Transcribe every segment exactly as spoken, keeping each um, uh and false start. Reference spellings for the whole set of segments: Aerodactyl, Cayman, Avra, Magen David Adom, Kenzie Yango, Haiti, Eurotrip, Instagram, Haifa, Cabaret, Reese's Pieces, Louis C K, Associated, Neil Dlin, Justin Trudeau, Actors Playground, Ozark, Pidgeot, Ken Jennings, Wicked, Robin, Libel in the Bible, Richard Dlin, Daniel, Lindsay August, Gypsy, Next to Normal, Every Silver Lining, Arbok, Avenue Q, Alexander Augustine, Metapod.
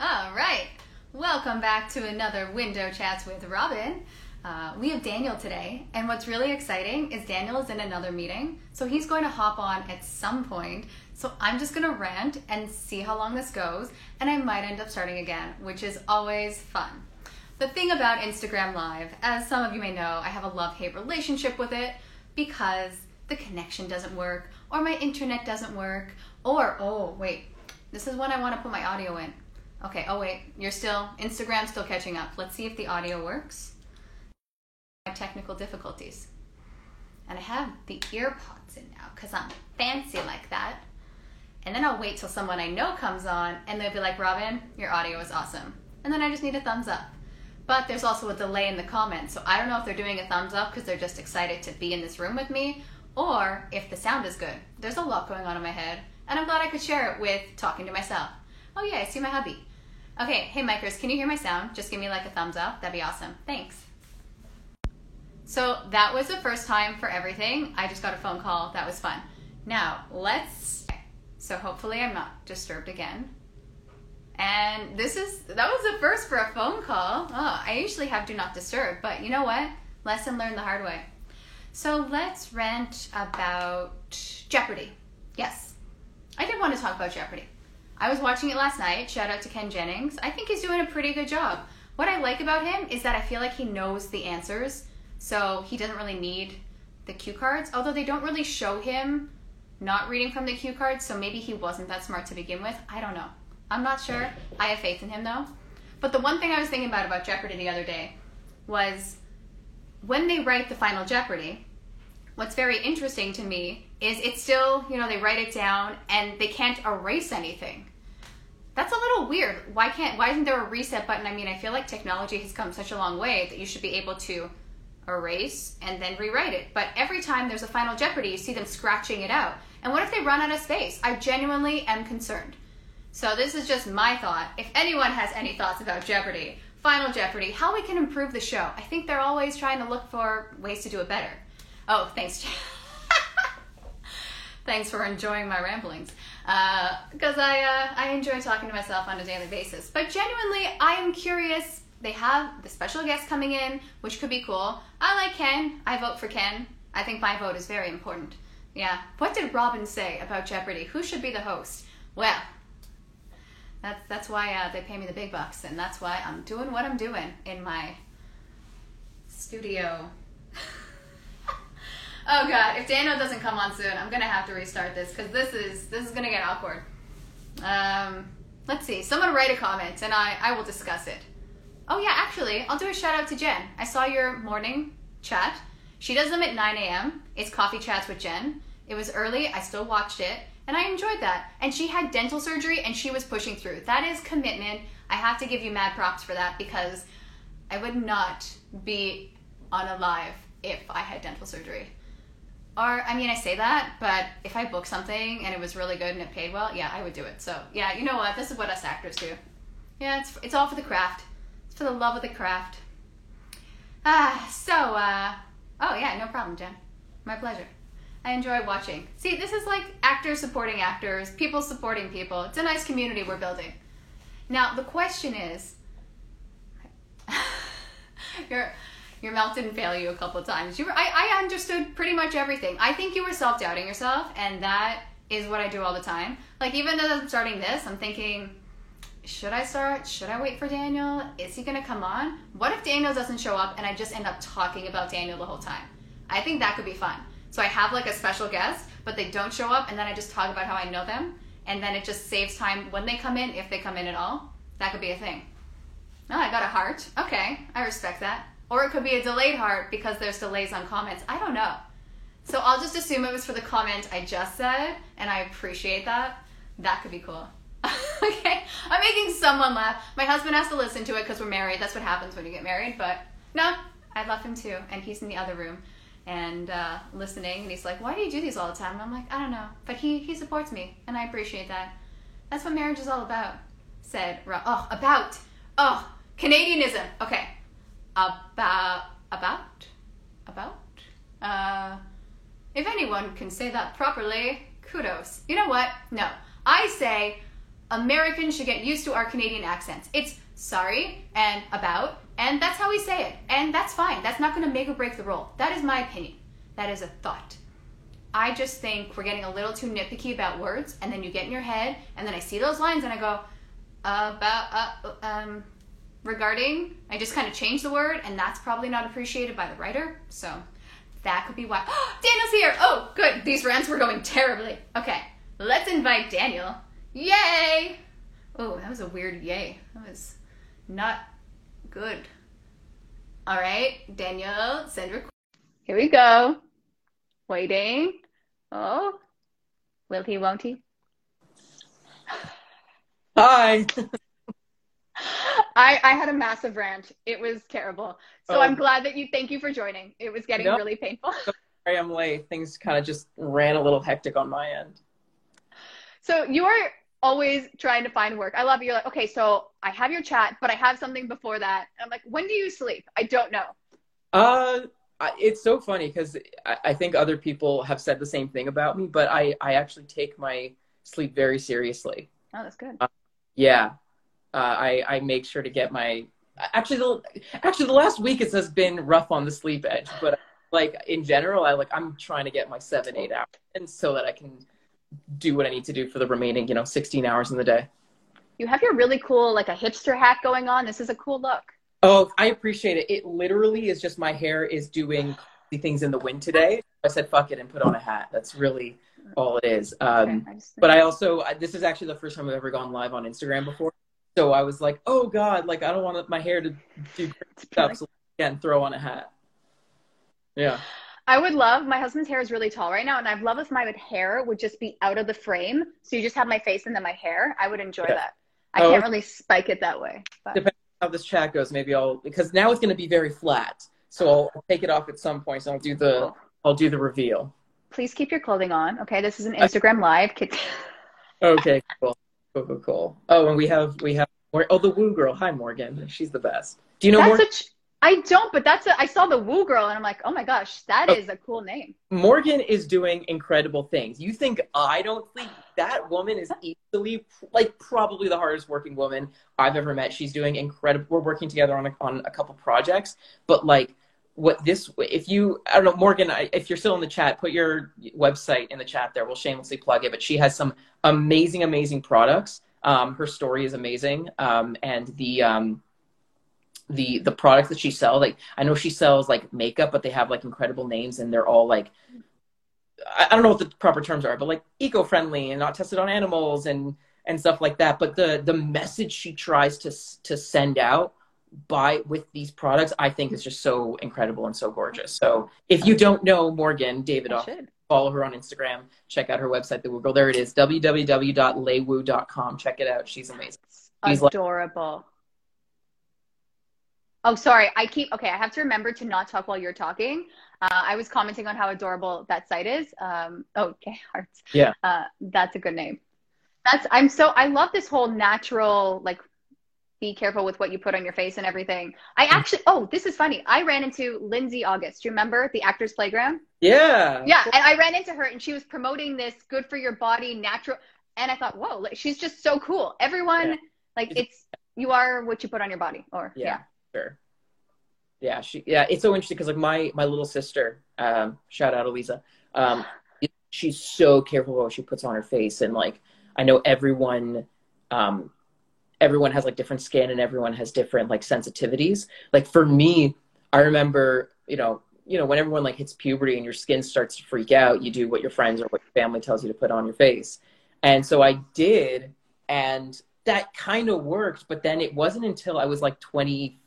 All right, welcome back to another Window Chats with Robin. Uh, we have Daniel today, and what's really exciting is Daniel is in another meeting, so he's going to hop on at some point. So I'm just gonna rant and see how long this goes, and I might end up starting again, which is always fun. The thing about Instagram Live, as some of you may know, I have a love-hate relationship with it because the connection doesn't work, or my internet doesn't work, or, oh, wait, this is when I wanna put my audio in. Okay, oh wait, you're still, Instagram's still catching up. Let's see if the audio works. Technical difficulties. And I have the ear pods in now because I'm fancy like that. And then I'll wait till someone I know comes on and they'll be like, Robin, your audio is awesome. And then I just need a thumbs up. But there's also a delay in the comments, so I don't know if they're doing a thumbs up because they're just excited to be in this room with me or if the sound is good. There's a lot going on in my head, and I'm glad I could share it with talking to myself. Oh yeah, I see my hubby. Okay, hey micers, can you hear my sound? Just give me like a thumbs up. That'd be awesome. Thanks. So that was the first time for everything. I just got a phone call. That was fun. Now let's, so hopefully I'm not disturbed again. And this is, that was the first for a phone call. Oh, I usually have do not disturb, but you know what? Lesson learned the hard way. So let's rant about Jeopardy. Yes, I did want to talk about Jeopardy. I was watching it last night. Shout out to Ken Jennings. I think he's doing a pretty good job. What I like about him is that I feel like he knows the answers. So he doesn't really need the cue cards, although they don't really show him not reading from the cue cards, so maybe he wasn't that smart to begin with. I don't know. I'm not sure. I have faith in him, though. But the one thing I was thinking about about Jeopardy the other day was when they write the final Jeopardy, what's very interesting to me is it's still, you know, they write it down and they can't erase anything. That's a little weird. Why can't, why isn't there a reset button? I mean, I feel like technology has come such a long way that you should be able to erase and then rewrite it. But every time there's a final Jeopardy, you see them scratching it out. And what if they run out of space? I genuinely am concerned. So this is just my thought. If anyone has any thoughts about Jeopardy, Final Jeopardy, how we can improve the show. I think they're always trying to look for ways to do it better. Oh, thanks. Thanks for enjoying my ramblings. Uh, because I, uh, I enjoy talking to myself on a daily basis. But genuinely, I am curious. They have the special guest coming in, which could be cool. I like Ken. I vote for Ken. I think my vote is very important. Yeah. What did Robin say about Jeopardy? Who should be the host? Well, that's, that's why uh, they pay me the big bucks, and that's why I'm doing what I'm doing in my studio. Oh, God. If Dano doesn't come on soon, I'm going to have to restart this because this is this is going to get awkward. Um, let's see. Someone write a comment, and I, I will discuss it. Oh yeah, actually, I'll do a shout out to Jen. I saw your morning chat. She does them at nine a m It's Coffee Chats with Jen. It was early, I still watched it, and I enjoyed that. And she had dental surgery and she was pushing through. That is commitment. I have to give you mad props for that because I would not be on a live if I had dental surgery. Or, I mean, I say that, but if I booked something and it was really good and it paid well, yeah, I would do it. So yeah, you know what, this is what us actors do. Yeah, it's it's all for the craft. For the love of the craft. Ah, so, uh, oh yeah, no problem, Jen. My pleasure. I enjoy watching. See, this is like actors supporting actors, people supporting people. It's a nice community we're building. Now, the question is, your, your mouth didn't fail you a couple times. You were, I, I understood pretty much everything. I think you were self-doubting yourself, and that is what I do all the time. Like, even though I'm starting this, I'm thinking, should I start? Should I wait for Daniel? Is he gonna come on? What if Daniel doesn't show up and I just end up talking about Daniel the whole time? I think that could be fun. So I have like a special guest, but they don't show up and then I just talk about how I know them and then it just saves time when they come in, if they come in at all. That could be a thing. Oh, I got a heart. Okay, I respect that. Or it could be a delayed heart because there's delays on comments. I don't know. So I'll just assume it was for the comment I just said and I appreciate that. That could be cool. Okay, I'm making someone laugh. My husband has to listen to it because we're married. That's what happens when you get married, but no, I love him too, and he's in the other room and uh, listening, and he's like, why do you do these all the time? And I'm like, I don't know, but he, he supports me, and I appreciate that. That's what marriage is all about, said Rob. Oh, about. Oh, Canadianism. Okay. About. About? About? Uh, if anyone can say that properly, kudos. You know what? No. I say Americans should get used to our Canadian accents. It's sorry and about, and that's how we say it. And that's fine. That's not going to make or break the role. That is my opinion. That is a thought. I just think we're getting a little too nitpicky about words, and then you get in your head, and then I see those lines, and I go, about, uh, um, regarding, I just kind of change the word, and that's probably not appreciated by the writer, so that could be why. Daniel's here! Oh, good. These rants were going terribly. Okay, let's invite Daniel. Yay! Oh, that was a weird yay. That was not good. All right, Daniel, send request. Here we go. Waiting. Oh, will he, won't he? Hi. I I had a massive rant. It was terrible. So oh. I'm glad that you, thank you for joining. It was getting no. really painful. Sorry I'm late. Things kind of just ran a little hectic on my end. So you are always trying to find work. I love it. You're like, okay, so I have your chat, but I have something before that. And I'm like, when do you sleep? I don't know. Uh. I, it's so funny because I, I think other people have said the same thing about me, but I, I actually take my sleep very seriously. Oh, that's good. Uh, yeah. Uh, I, I make sure to get my, actually the, actually the last week it has been rough on the sleep edge, but like in general, I like, I'm trying to get my seven, eight hours and so that I can do what I need to do for the remaining, you know, sixteen hours in the day. You have your really cool, like a hipster hat going on. This is a cool look. Oh, I appreciate it. It literally is just my hair is doing things in the wind today. I said, fuck it and put on a hat. That's really all it is. Um, okay, I but I also, I, this is actually the first time I've ever gone live on Instagram before. So I was like, oh God, like I don't want my hair to do great stuff. So again, throw on a hat. Yeah. I would love, my husband's hair is really tall right now. And I'd love if my hair would just be out of the frame. So you just have my face and then my hair. I would enjoy yeah. that. I oh, can't really spike it that way. But. Depends how this chat goes. Maybe I'll, because now it's going to be very flat, so I'll, I'll take it off at some point, so I'll do the I'll do the reveal. Please keep your clothing on. Okay, this is an Instagram I, live. Okay, cool. Cool, cool, cool. Oh, and we have we have oh the Woo Girl. Hi Morgan, she's the best. Do you know that's Morgan? A ch- I don't, but that's a, I saw the Woo Girl and I'm like, oh my gosh, that oh. is a cool name. Morgan is doing incredible things. You think I don't think that woman is easily like probably the hardest working woman I've ever met. She's doing incredible. We're working together on a, on a couple projects, but like what this, if you, I don't know, Morgan, I, if you're still in the chat, put your website in the chat there. We'll shamelessly plug it, but she has some amazing, amazing products. Um, her story is amazing. Um, and the, um, the the products that she sells, like I know she sells like makeup, but they have like incredible names and they're all like, I, I don't know what the proper terms are, but like eco-friendly and not tested on animals and and stuff like that. But the the message she tries to to send out by with these products, I think is just so incredible and so gorgeous. So if you don't know Morgan Davidoff, follow her on Instagram, check out her website, The Woo Girl. There it is, w w w dot lay woo dot com. Check it out. She's amazing. She's adorable. Like, oh, sorry. I keep, okay. I have to remember to not talk while you're talking. Uh, I was commenting on how adorable that site is. Um, okay. Hearts. Yeah. Uh, that's a good name. That's, I'm so, I love this whole natural, like be careful with what you put on your face and everything. I actually, oh, this is funny. I ran into Lindsay August. Do you remember the Actors Playground? Yeah. Yeah. And I ran into her and she was promoting this good for your body, natural. And I thought, whoa, like, she's just so cool. Everyone yeah. like it's, you are what you put on your body or yeah. yeah. Sure. Yeah, she. Yeah, it's so interesting because like my my little sister, um, shout out Elisa. Um, she's so careful about what she puts on her face, and like I know everyone, um, everyone has like different skin, and everyone has different like sensitivities. Like for me, I remember, you know, you know when everyone like hits puberty and your skin starts to freak out, you do what your friends or what your family tells you to put on your face, and so I did, and that kind of worked. But then it wasn't until I was like twenty-five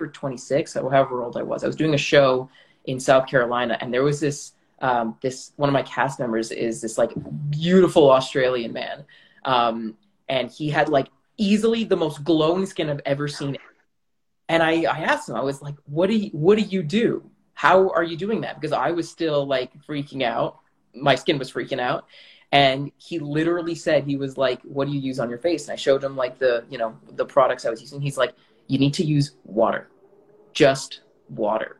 or twenty-six, or however old I was. I was doing a show in South Carolina, and there was this, um, this one of my cast members is this like beautiful Australian man. Um, and he had like easily the most glowing skin I've ever seen. And I, I asked him, I was like, what do you, what do you do? How are you doing that? Because I was still like freaking out. My skin was freaking out. And he literally said, he was like, what do you use on your face? And I showed him like the, you know, the products I was using. He's like, you need to use water, just water.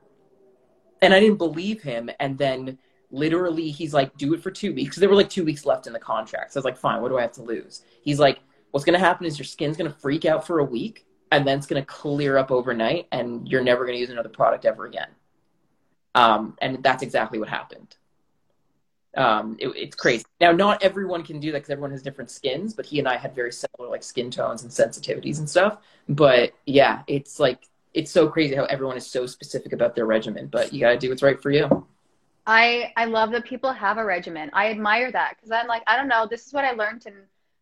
And I didn't believe him. And then literally he's like, do it for two weeks. There were like two weeks left in the contract. So I was like, fine, what do I have to lose? He's like, what's going to happen is your skin's going to freak out for a week, and then it's going to clear up overnight, and you're never going to use another product ever again. Um, and that's exactly what happened. Um, it, it's crazy. Now, not everyone can do that because everyone has different skins, but he and I had very similar like skin tones and sensitivities and stuff. But yeah, it's like, it's so crazy how everyone is so specific about their regimen, but you got to do what's right for you. I, I love that people have a regimen. I admire that because I'm like, I don't know, this is what I learned in,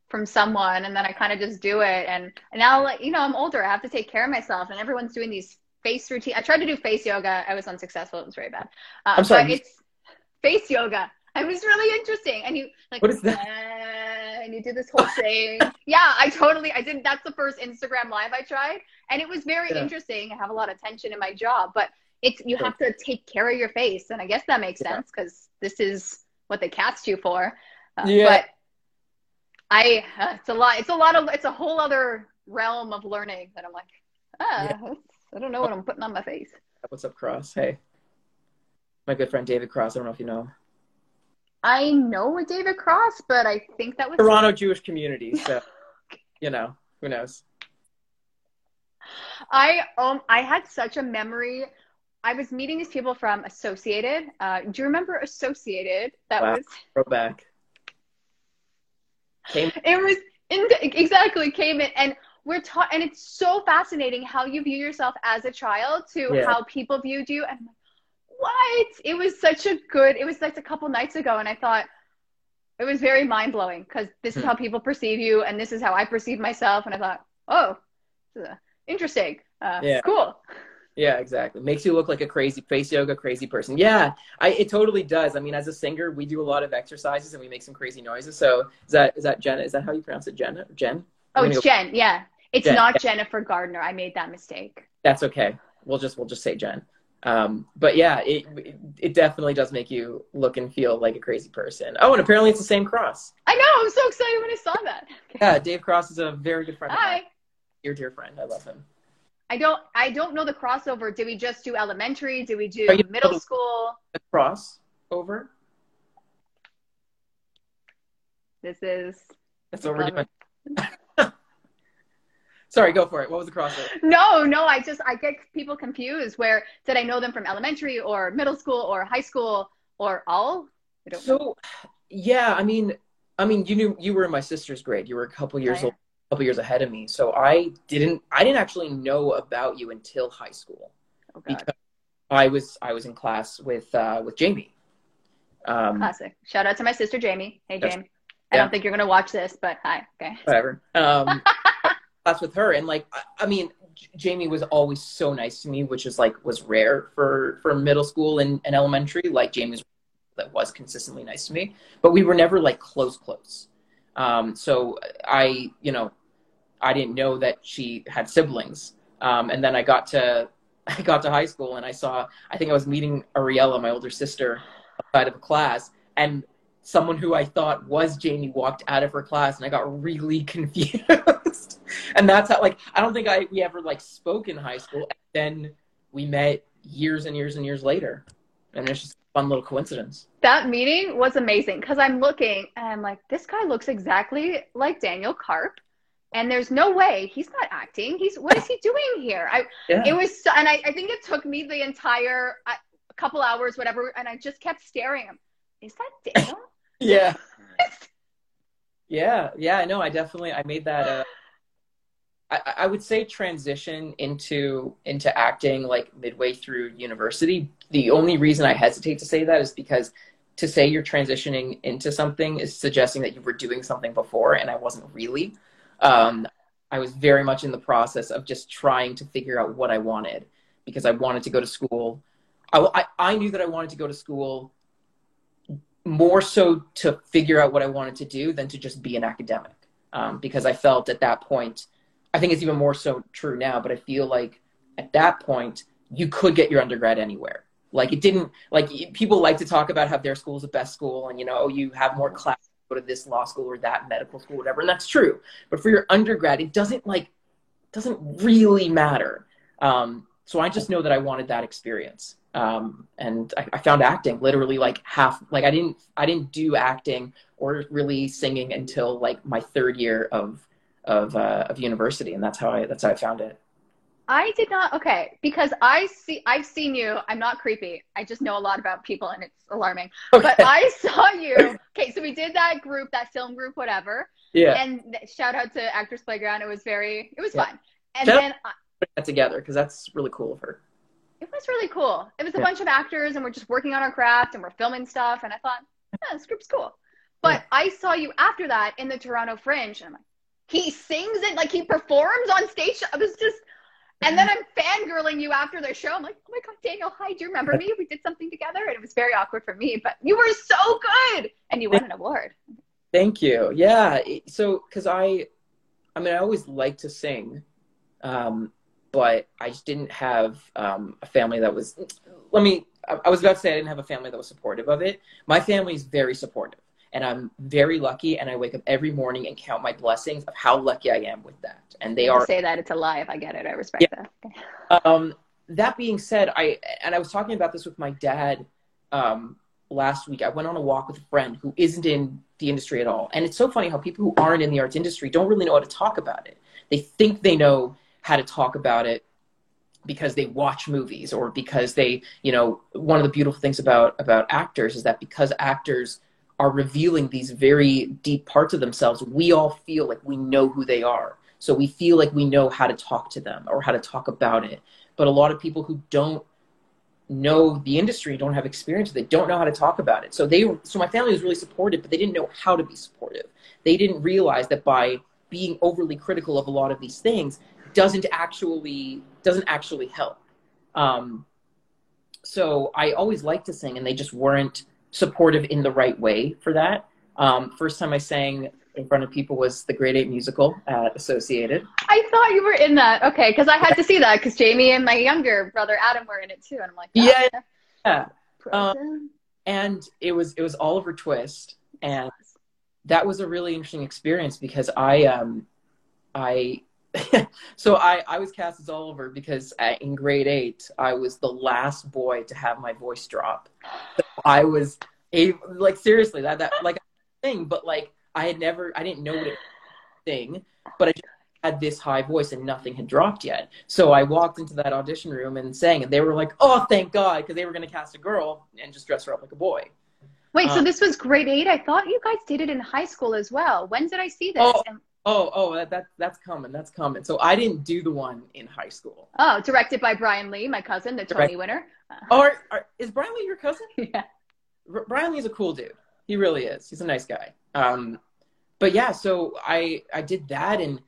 from someone, and then I kind of just do it. And, and now, like, you know, I'm older, I have to take care of myself, and everyone's doing these face routine. I tried to do face yoga. I was unsuccessful. It was very bad. Uh, I'm sorry. It's face yoga. It was really interesting. And you like, what is that? Uh, and you did this whole thing. Yeah, I totally, I did. That's the first Instagram live I tried. And it was very yeah. interesting. I have a lot of tension in my job, but it's, you have to take care of your face. And I guess that makes yeah. sense because this is what they cast you for. Uh, yeah. But I, uh, it's a lot, it's a lot of, it's a whole other realm of learning that I'm like, ah, yeah. I don't know what I'm putting on my face. What's up, Cross? Hey, my good friend, David Cross. I don't know if you know. I know David Cross, but I think that was Toronto Jewish community. So, you know, who knows? I um I had such a memory. I was meeting these people from Associated. Uh, do you remember Associated? That wow. was throwback. Came it was in exactly Cayman, and we're taught, and it's so fascinating how you view yourself as a child to yeah. how people viewed you. And what? It was such a good, it was like a couple nights ago, and I thought it was very mind-blowing because this is how people perceive you, and this is how I perceive myself. And I thought, oh, interesting. Uh, yeah. Cool. Yeah, exactly. Makes you look like a crazy face yoga, crazy person. Yeah, I, it totally does. I mean, as a singer, we do a lot of exercises and we make some crazy noises. So is that, is that Jenna? Is that how you pronounce it? Jenna? Jen? Oh, it's go Jen. Yeah. It's Jen. Not yeah. Jennifer Gardner. I made that mistake. That's okay. We'll just, we'll just say Jen. Um, but yeah, it, it definitely does make you look and feel like a crazy person. Oh, and apparently it's the same Cross. I know. I'm so excited when I saw that. Okay. Yeah. Dave Cross is a very good friend. Hi. Of mine. Your dear friend. I love him. I don't, I don't know the crossover. Do we just do elementary? Do we do middle school? The crossover. This is. That's what we're doing. Sorry, go for it. What was the crossover? No, no, I just, I get people confused where did I know them from elementary or middle school or high school or all? I don't so, know. yeah, I mean, I mean, you knew, you were in my sister's grade. You were a couple years old, a couple years ahead of me. So I didn't, I didn't actually know about you until high school. Oh, God. Because I was, I was in class with, uh, with Jamie. Um, Classic. Shout out to my sister, Jamie. Hey, Jamie. Yeah. I don't think you're going to watch this, but hi. Okay. Whatever. Um, class with her, and like I, I mean J Jamie was always so nice to me, which is like was rare for for middle school and, and elementary. Like Jamie's that was consistently nice to me, but we were never like close close. Um so I, you know, I didn't know that she had siblings, um and then I got to I got to high school, and I saw I think I was meeting Ariella, my older sister, outside of a class, and someone who I thought was Jamie walked out of her class, and I got really confused. And that's how, like, I don't think I, we ever like spoke in high school. And then we met years and years and years later. And it's just a fun little coincidence. That meeting was amazing. Cause I'm looking and I'm like, this guy looks exactly like Daniel Karp. And there's no way he's not acting. He's, what is he doing here? I, yeah. It was, so, and I, I think it took me the entire uh, couple hours, whatever. And I just kept staring at him. Is that Daniel? Yeah. yeah. Yeah. I know. I definitely, I made that, uh, I, I would say transition into, into acting like midway through university. The only reason I hesitate to say that is because to say you're transitioning into something is suggesting that you were doing something before, and I wasn't really. Um, I was very much in the process of just trying to figure out what I wanted, because I wanted to go to school. I, I, I knew that I wanted to go to school more so to figure out what I wanted to do than to just be an academic. Um, because I felt at that point, I think it's even more so true now, but I feel like at that point, you could get your undergrad anywhere. Like it didn't, like people like to talk about how their school is the best school, and you know, you have more class, go to this law school or that medical school, whatever. And that's true. But for your undergrad, it doesn't like, doesn't really matter. Um, so I just know that I wanted that experience. Um, and I, I found acting literally like half, like I didn't, I didn't do acting or really singing until like my third year of, of uh, of university, and that's how I that's how I found it. I did not. Okay, because I see I've seen you. I'm not creepy. I just know a lot about people, and it's alarming. Okay. But I saw you. Okay, so we did that group, that film group, whatever. Yeah. And shout out to Actors Playground. It was very. It was yeah. fun. And shout then I, put that together because that's really cool of her. It was really cool. It was a yeah. bunch of actors, and we're just working on our craft, and we're filming stuff. And I thought, yeah, this group's cool. But yeah. I saw you after that in the Toronto Fringe, and I'm like, he sings it, like he performs on stage. I was just. And then I'm fangirling you after their show. I'm like, oh my God, Daniel, hi, do you remember me? We did something together, and it was very awkward for me, but you were so good, and you won an award. Thank you. Yeah. So, because I, I mean, I always liked to sing, um, but I just didn't have um, a family that was, let me, I, I was about to say I didn't have a family that was supportive of it. My family is very supportive, and I'm very lucky, and I wake up every morning and count my blessings of how lucky I am with that. And they are say that it's alive. I get it. I respect yeah. that. Um, that being said, I, and I was talking about this with my dad um, last week. I went on a walk with a friend who isn't in the industry at all. And it's so funny how people who aren't in the arts industry don't really know how to talk about it. They think they know how to talk about it because they watch movies, or because they, you know, one of the beautiful things about, about actors is that because actors are revealing these very deep parts of themselves, we all feel like we know who they are. So we feel like we know how to talk to them or how to talk about it. But a lot of people who don't know the industry, don't have experience, they don't know how to talk about it. So they, so my family was really supportive, but they didn't know how to be supportive. They didn't realize that by being overly critical of a lot of these things doesn't actually, doesn't actually help. Um, so I always liked to sing, and they just weren't supportive in the right way for that. Um, first time I sang in front of people was the grade eight musical at Associated. I thought you were in that. Okay, because I had to see that because Jamie and my younger brother Adam were in it too, and I'm like, oh, yeah, yeah. Um, and it was it was Oliver Twist, and that was a really interesting experience because I um I so I I was cast as Oliver because I, in grade eight I was the last boy to have my voice drop. So I was a like seriously that that like thing, but like. I had never, I didn't know what it was thing, but I just had this high voice and nothing had dropped yet. So I walked into that audition room and sang, and they were like, oh, thank God, because they were going to cast a girl and just dress her up like a boy. Wait, um, so this was grade eight? I thought you guys did it in high school as well. When did I see this? Oh, and oh, oh that, that, that's coming, that's coming. So I didn't do the one in high school. Oh, directed by Brian Lee, my cousin, the Tony Direct- winner. Oh, are, are, is Brian Lee your cousin? Yeah. R- Brian Lee's a cool dude. He really is. He's a nice guy. Um, But yeah, so I, I did that, and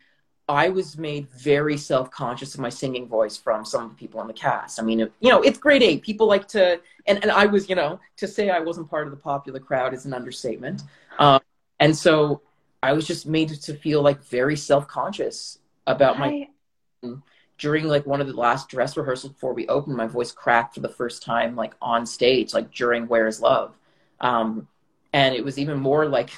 I was made very self-conscious of my singing voice from some of the people on the cast. I mean, it, you know, it's grade eight. People like to, and, and I was, you know, to say I wasn't part of the popular crowd is an understatement. Um, and so I was just made to feel like very self-conscious about I... my, during like one of the last dress rehearsals before we opened, my voice cracked for the first time, like on stage, like during Where Is Love? Um, and it was even more like...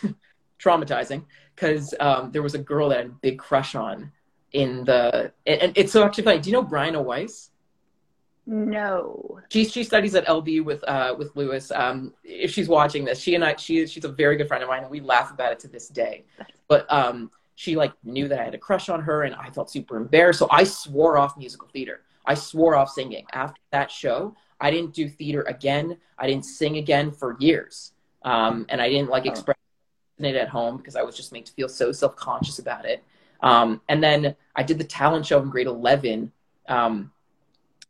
traumatizing because um, there was a girl that I had a big crush on in the, and, and it's so actually funny. Do you know Brianna Weiss? No. She she studies at L B with uh, with Lewis. Um, if she's watching this, she and I, she she's a very good friend of mine, and we laugh about it to this day. But um, she like knew that I had a crush on her, and I felt super embarrassed. So I swore off musical theater. I swore off singing. After that show, I didn't do theater again. I didn't sing again for years. Um, and I didn't like express it at home because I was just made to feel so self-conscious about it. Um, and then I did the talent show in grade eleven. Um,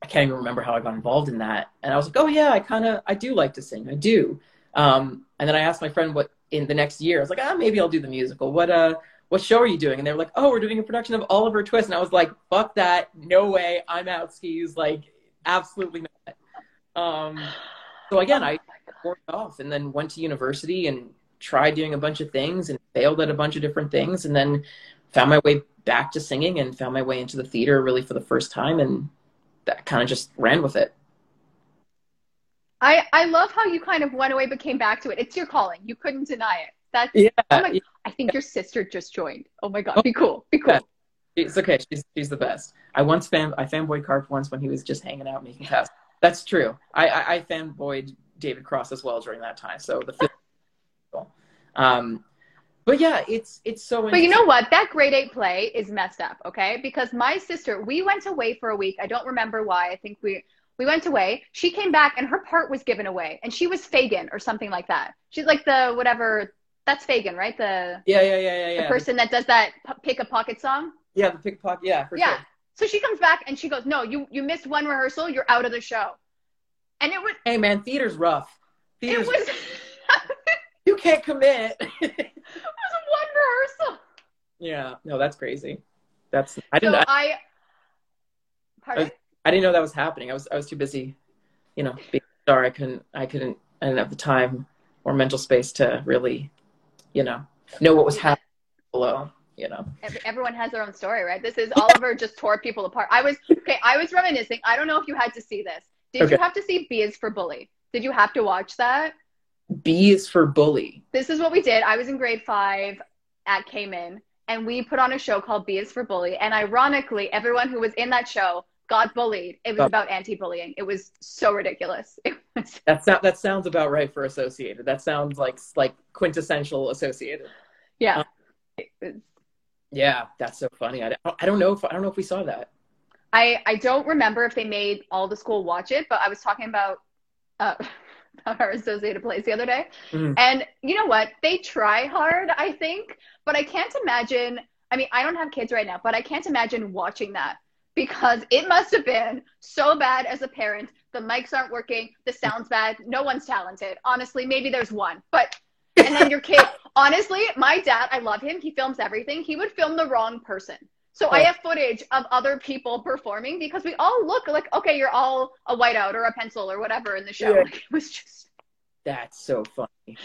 I can't even remember how I got involved in that. And I was like, oh yeah, I kind of, I do like to sing. I do. Um, and then I asked my friend what in the next year, I was like, ah, maybe I'll do the musical. What, uh, what show are you doing? And they were like, oh, we're doing a production of Oliver Twist. And I was like, fuck that. No way. I'm out skis. Like, absolutely not. Um, so again, I worked off and then went to university and tried doing a bunch of things and failed at a bunch of different things, and then found my way back to singing and found my way into the theater really for the first time, and that kind of just ran with it. I I love how you kind of went away but came back to it. It's your calling. You couldn't deny it. That's yeah, oh my, yeah. I think your sister just joined. Oh my God. Be cool. Be cool. It's okay. She's she's the best. I once fan I fanboyed Carp once when he was just hanging out making passes. That's true. I, I, I fanboyed David Cross as well during that time. So the Um, But yeah, it's it's so interesting. But you know what? That grade eight play is messed up, okay? Because my sister, we went away for a week. I don't remember why. I think we we went away. She came back and her part was given away. And she was Fagin or something like that. She's like the whatever, that's Fagin, right? The Yeah, yeah, yeah, yeah, yeah. The person that does that pick a pocket song? Yeah, the pick pocket, yeah, for yeah. sure. So she comes back and she goes, "No, you you missed one rehearsal, you're out of the show." And it was Hey man, theater's rough. Theater's it was You can't commit. Rehearsal. Yeah, no, that's crazy. That's I didn't. So I, I, I, was, I didn't know that was happening. I was I was too busy, you know, being a star. I couldn't I couldn't I didn't have the time or mental space to really, you know, know what was happening below. You know, everyone has their own story, right? This is Oliver just tore people apart. I was okay. I was reminiscing. I don't know if you had to see this. Did okay. you have to see B is for Bully? Did you have to watch that? B is for Bully. This is what we did. I was in grade five at Cayman, and we put on a show called B is for Bully, and ironically everyone who was in that show got bullied. It was oh. about anti-bullying. It was so ridiculous. It was that's not that sounds about right for Associated. That sounds like like quintessential Associated. Yeah. Um, yeah, that's so funny. I don't, I don't know if I don't know if we saw that. I I don't remember if they made all the school watch it, but I was talking about uh about our Associated plays the other day. Mm. And you know what? They try hard, I think, but I can't imagine. I mean, I don't have kids right now, but I can't imagine watching that because it must have been so bad as a parent. The mics aren't working. The sound's bad. No one's talented. Honestly, maybe there's one, but, and then your kid, honestly, my dad, I love him. He films everything. He would film the wrong person. So oh. I have footage of other people performing because we all look like, okay, you're all a whiteout or a pencil or whatever in the show. Yeah. Like, it was just. That's so funny.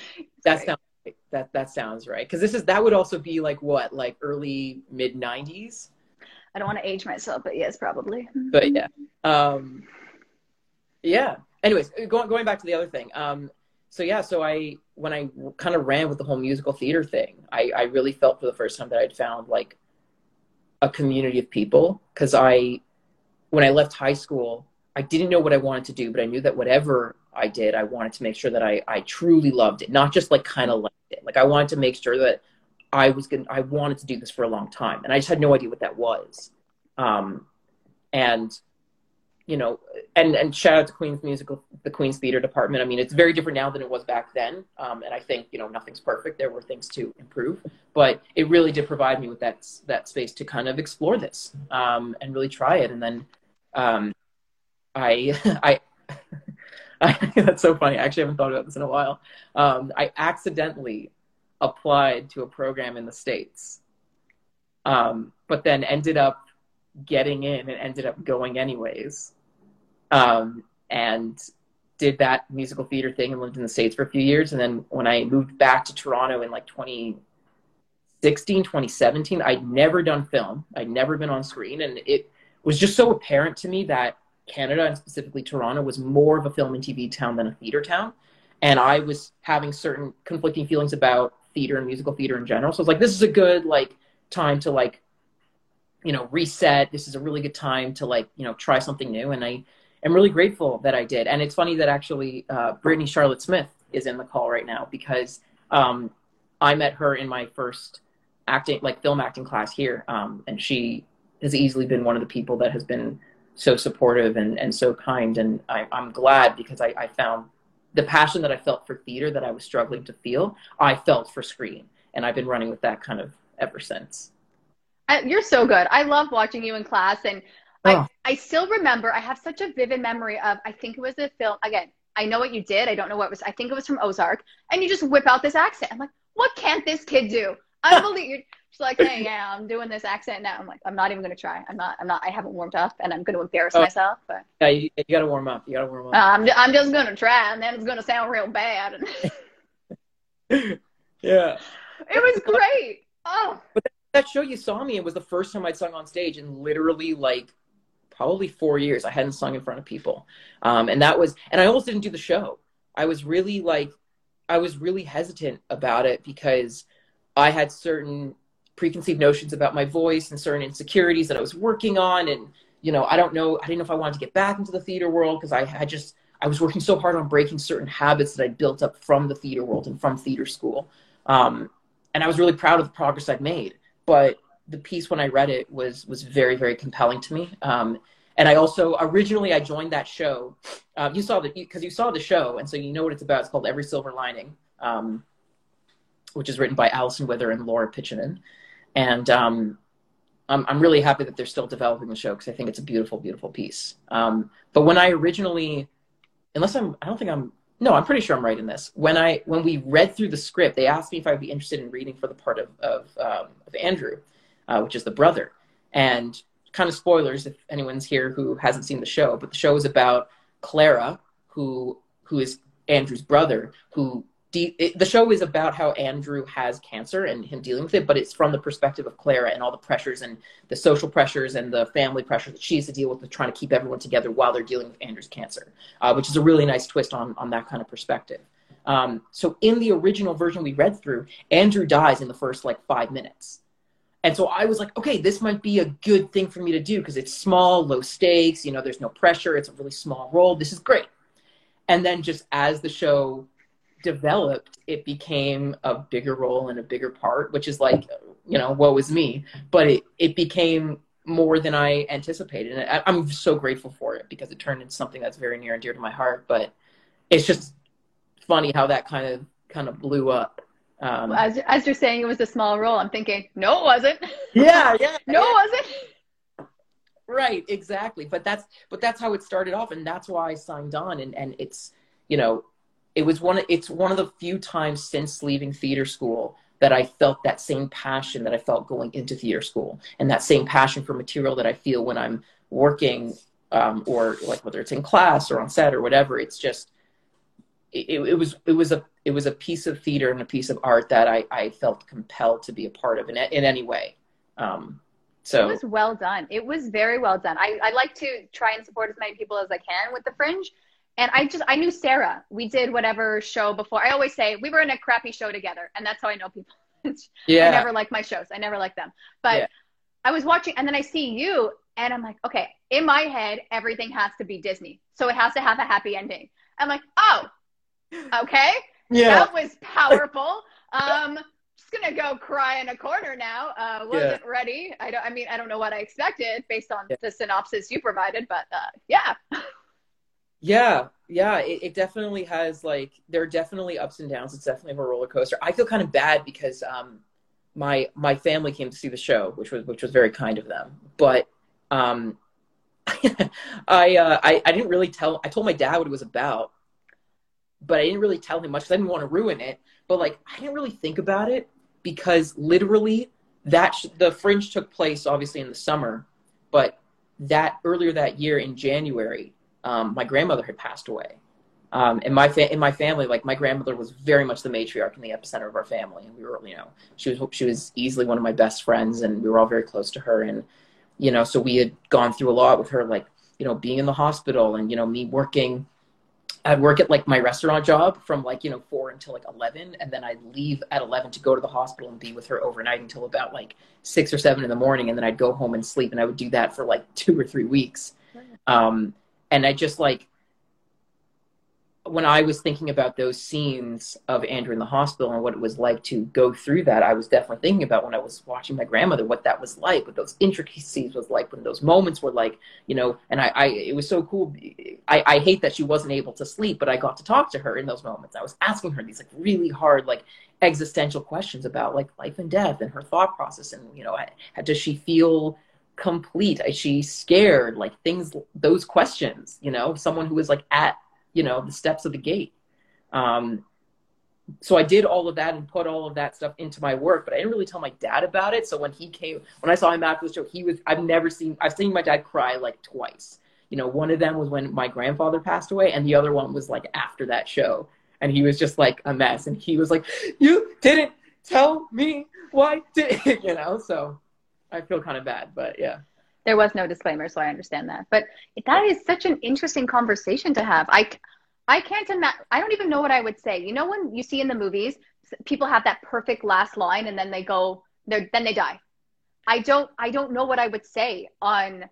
That sounds right. That, that sounds right. Because this is, that would also be like what, like early mid nineties? I don't want to age myself, but yes, probably. But yeah. Um, yeah. Anyways, going, going back to the other thing. Um, so yeah, so I, when I kind of ran with the whole musical theater thing, I, I really felt for the first time that I'd found like a community of people. Cause I, when I left high school, I didn't know what I wanted to do, but I knew that whatever I did, I wanted to make sure that I, I truly loved it. Not just like kind of liked it. Like I wanted to make sure that I was going to, I wanted to do this for a long time. And I just had no idea what that was. Um, and, you know, and, and shout out to Queen's musical, the Queen's theater department. I mean, it's very different now than it was back then. Um, and I think, you know, nothing's perfect. There were things to improve, but it really did provide me with that, that space to kind of explore this, um, and really try it. And then, um, I, I, I, that's so funny. I actually haven't thought about this in a while. Um, I accidentally applied to a program in the States, um, but then ended up getting in and ended up going anyways, um, and did that musical theater thing and lived in the States for a few years. And then when I moved back to Toronto in like twenty sixteen, twenty seventeen, I'd never done film. I'd never been on screen. And it was just so apparent to me that Canada and specifically Toronto was more of a film and T V town than a theater town. And I was having certain conflicting feelings about theater and musical theater in general. So I was like, this is a good like time to like, you know, reset. This is a really good time to like, you know, try something new. And I am really grateful that I did. And it's funny that actually uh, Brittany Charlotte Smith is in the call right now because um, I met her in my first acting, like film acting class here. Um, and she has easily been one of the people that has been so supportive and, and so kind. And I, I'm glad because I, I found the passion that I felt for theater that I was struggling to feel, I felt for screen. And I've been running with that kind of ever since. I, you're so good. I love watching you in class. And oh. I, I still remember, I have such a vivid memory of, I think it was a film, again, I know what you did. I don't know what it was. I think it was from Ozark. And you just whip out this accent. I'm like, what can't this kid do? I believe you. She's like, hey, yeah, I'm doing this accent now. I'm like, I'm not even going to try. I'm not, I'm not, I haven't warmed up and I'm going to embarrass oh. myself. But yeah, you, you got to warm up. You got to warm up. Uh, I'm, I'm just going to try and then it's going to sound real bad. Yeah. It was great. Oh. But that, that show you saw me, it was the first time I'd sung on stage in literally like probably four years. I hadn't sung in front of people. Um, and that was, and I almost didn't do the show. I was really like, I was really hesitant about it because I had certain preconceived notions about my voice and certain insecurities that I was working on. And, you know, I don't know, I didn't know if I wanted to get back into the theater world because I had just, I was working so hard on breaking certain habits that I built up from the theater world and from theater school. Um, And I was really proud of the progress I'd made. But the piece, when I read it, was was very, very compelling to me. Um, and I also, originally I joined that show. Um, you saw the, because you saw the show, and so you know what it's about. It's called Every Silver Lining, um, which is written by Allison Wither and Laura Pitchinen. And um, I'm, I'm really happy that they're still developing the show, because I think it's a beautiful, beautiful piece. Um, but when I originally, unless I'm, I don't think I'm, no, I'm pretty sure I'm right in this. When I, when we read through the script, they asked me if I would be interested in reading for the part of, of, um, of Andrew, uh, which is the brother. And kind of spoilers if anyone's here who hasn't seen the show, but the show is about Clara, who, who is Andrew's brother, who, de- it, the show is about how Andrew has cancer and him dealing with it, but it's from the perspective of Clara and all the pressures and the social pressures and the family pressures that she has to deal with, with trying to keep everyone together while they're dealing with Andrew's cancer, uh, which is a really nice twist on, on that kind of perspective. Um, so in the original version we read through, Andrew dies in the first like five minutes. And so I was like, okay, this might be a good thing for me to do because it's small, low stakes, you know, there's no pressure. It's a really small role. This is great. And then just as the show developed, it became a bigger role and a bigger part, which is like, you know, woe is me. But it, it became more than I anticipated. And I, I'm so grateful for it because it turned into something that's very near and dear to my heart. But it's just funny how that kind of kind of blew up. Um, well, as, as you're saying, it was a small role. I'm thinking, no, it wasn't. Yeah, yeah. no, yeah. it wasn't. Right, exactly. But that's but that's how it started off, and that's why I signed on. And and it's you know, it was one. Of, it's one of the few times since leaving theater school that I felt that same passion that I felt going into theater school, and that same passion for material that I feel when I'm working, um, or like whether it's in class or on set or whatever. It's just. It, it was it was a it was a piece of theater and a piece of art that I, I felt compelled to be a part of in in any way. Um, so it was well done. It was very well done. I, I like to try and support as many people as I can with the Fringe, and I just I knew Sarah. We did whatever show before. I always say we were in a crappy show together, and that's how I know people. Yeah. I never like my shows. I never like them. But yeah. I was watching, and then I see you, and I'm like, okay. In my head, everything has to be Disney, so it has to have a happy ending. I'm like, oh. Okay, yeah. That was powerful. Um, just gonna go cry in a corner now. Uh, wasn't yeah. ready. I don't. I mean, I don't know what I expected based on yeah. the synopsis you provided, but uh, yeah. Yeah, yeah. It, it definitely has like there are definitely ups and downs. It's definitely a roller coaster. I feel kind of bad because um, my my family came to see the show, which was which was very kind of them. But um, I, uh, I I didn't really tell. I told my dad what it was about. But I didn't really tell him much because I didn't want to ruin it. But like, I didn't really think about it because literally that sh- the Fringe took place obviously in the summer, but that earlier that year in January, um, my grandmother had passed away. Um, and my fa- in my family, like my grandmother was very much the matriarch and the epicenter of our family. And we were, you know, she was, she was easily one of my best friends and we were all very close to her. And, you know, so we had gone through a lot with her, like, you know, being in the hospital and, you know, me working I'd work at like my restaurant job from like, you know, four until like eleven. And then I'd leave at eleven to go to the hospital and be with her overnight until about like six or seven in the morning. And then I'd go home and sleep. And I would do that for like two or three weeks. Um, and I just like, when I was thinking about those scenes of Andrew in the hospital and what it was like to go through that, I was definitely thinking about when I was watching my grandmother, what that was like, what those intricacies was like, when those moments were like, you know, and I, I it was so cool. I, I hate that she wasn't able to sleep, but I got to talk to her in those moments. I was asking her these like really hard, like existential questions about like life and death and her thought process. And, you know, I, does she feel complete? Is she scared? Like things, those questions, you know, someone who was like at, you know, the steps of the gate. Um, so I did all of that and put all of that stuff into my work, but I didn't really tell my dad about it. So when he came, when I saw him after the show, he was, I've never seen, I've seen my dad cry like twice. You know, one of them was when my grandfather passed away and the other one was like after that show. And he was just like a mess. And he was like, you didn't tell me why did, you know? So I feel kind of bad, but yeah. There was no disclaimer, so I understand that. But that is such an interesting conversation to have. I, I can't imagine. I don't even know what I would say. You know, when you see in the movies, people have that perfect last line, and then they go, then they die. I don't. I don't know what I would say on.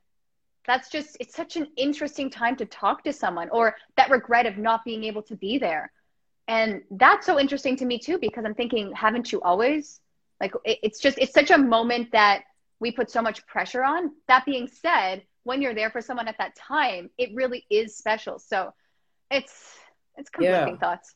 That's just. It's such an interesting time to talk to someone, or that regret of not being able to be there, and that's so interesting to me too. Because I'm thinking, haven't you always Like, it, it's just, it's such a moment that we put so much pressure on. That being said, when you're there for someone at that time, it really is special. So it's, it's conflicting yeah. thoughts.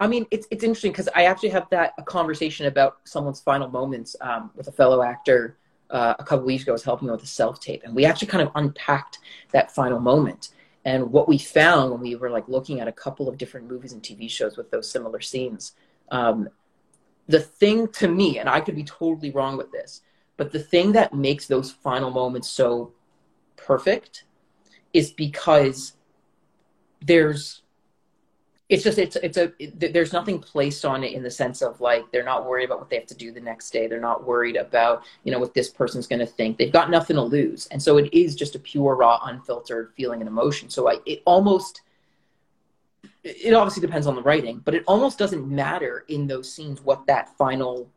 I mean, it's, it's interesting because I actually have that a conversation about someone's final moments um, with a fellow actor uh, a couple weeks ago. I was helping him with a self-tape, and we actually kind of unpacked that final moment. And what we found when we were like looking at a couple of different movies and T V shows with those similar scenes, um, the thing to me, and I could be totally wrong with this, but the thing that makes those final moments so perfect is because there's, it's just, it's, it's a, it, there's nothing placed on it in the sense of like, they're not worried about what they have to do the next day. They're not worried about, you know, what this person's going to think. They've got nothing to lose. And so it is just a pure, raw, unfiltered feeling and emotion. So I, it almost, it obviously depends on the writing, but it almost doesn't matter in those scenes what that final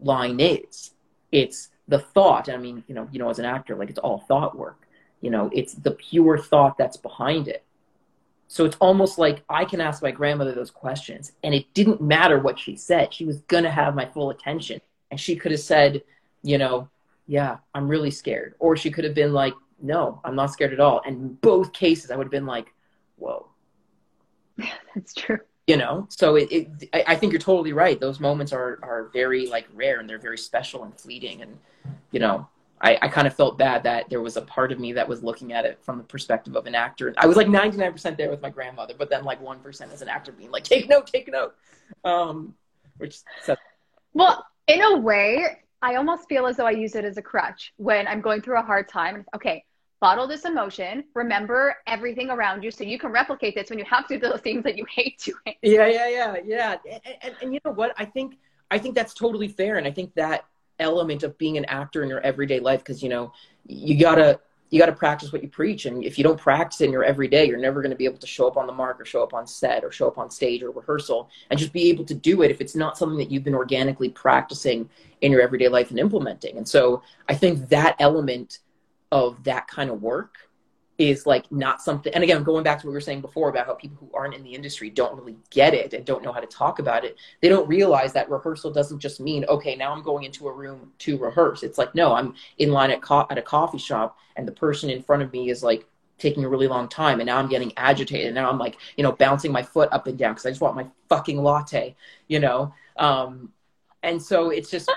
line is. It's the thought. I mean, you know, you know, as an actor, like it's all thought work, you know, it's the pure thought that's behind it. So it's almost like I can ask my grandmother those questions, and it didn't matter what she said. She was going to have my full attention, and she could have said, you know, yeah, I'm really scared. Or she could have been like, no, I'm not scared at all. And in both cases, I would have been like, whoa. Yeah, that's true. You know, so it, it, I, I think you're totally right. Those moments are, are very like rare, and they're very special and fleeting. And, you know, I, I kind of felt bad that there was a part of me that was looking at it from the perspective of an actor. I was like ninety-nine percent there with my grandmother, but then like one percent as an actor being like, take note, take note. Um, which says- Well, in a way, I almost feel as though I use it as a crutch when I'm going through a hard time. Okay, bottle this emotion, remember everything around you so you can replicate this when you have to do those things that you hate doing. Yeah, yeah, yeah, yeah. And, and, and you know what? I think I think that's totally fair. And I think that element of being an actor in your everyday life, because you know you gotta you gotta practice what you preach, and if you don't practice it in your everyday, you're never going to be able to show up on the mark or show up on set or show up on stage or rehearsal and just be able to do it if it's not something that you've been organically practicing in your everyday life and implementing. And so I think that element of that kind of work is like not something, and again, going back to what we were saying before about how people who aren't in the industry don't really get it and don't know how to talk about it. They don't realize that rehearsal doesn't just mean, okay, now I'm going into a room to rehearse. It's like, no, I'm in line at, co- at a coffee shop, and the person in front of me is like taking a really long time, and now I'm getting agitated, and now I'm like, you know, bouncing my foot up and down because I just want my fucking latte, you know? Um, and so it's just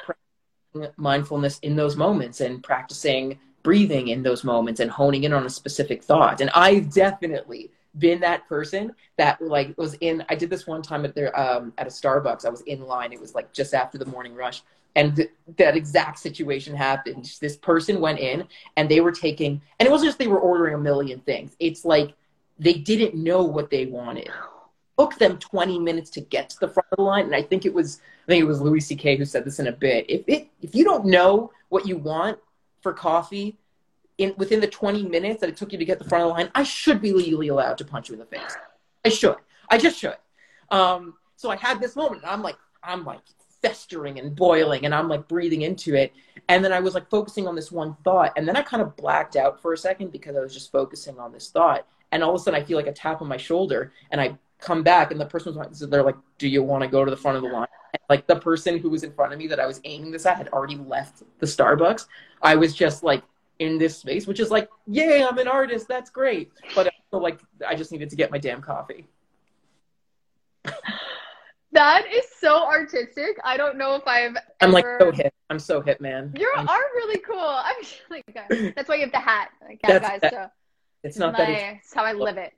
mindfulness in those moments and practicing breathing in those moments and honing in on a specific thought. And I've definitely been that person that like was in, I did this one time at their, um, at a Starbucks. I was in line. It was like just after the morning rush. And th- that exact situation happened. This person went in and they were taking, and it wasn't just they were ordering a million things. It's like, they didn't know what they wanted. It took them twenty minutes to get to the front of the line. And I think it was, I think it was Louis C K who said this in a bit. If it, if you don't know what you want for coffee in within the twenty minutes that it took you to get the front of the line, I should be legally allowed to punch you in the face. I should, I just should. Um, so I had this moment, and I'm like, I'm like festering and boiling, and I'm like breathing into it. And then I was like focusing on this one thought. And then I kind of blacked out for a second because I was just focusing on this thought. And all of a sudden I feel like a tap on my shoulder, and I come back, and the person's like, so they're like, do you want to go to the front of the line? Like the person who was in front of me that I was aiming this at had already left the Starbucks. I was just like in this space, which is like, yay, I'm an artist. That's great. But also, like, I just needed to get my damn coffee. That is so artistic. I don't know if I've I'm ever... like so hip. I'm so hip, man. You I'm... are really cool. I'm like, that's why you have the hat. Like, yeah, guys, that... so it's not my... that it's... it's how I live it.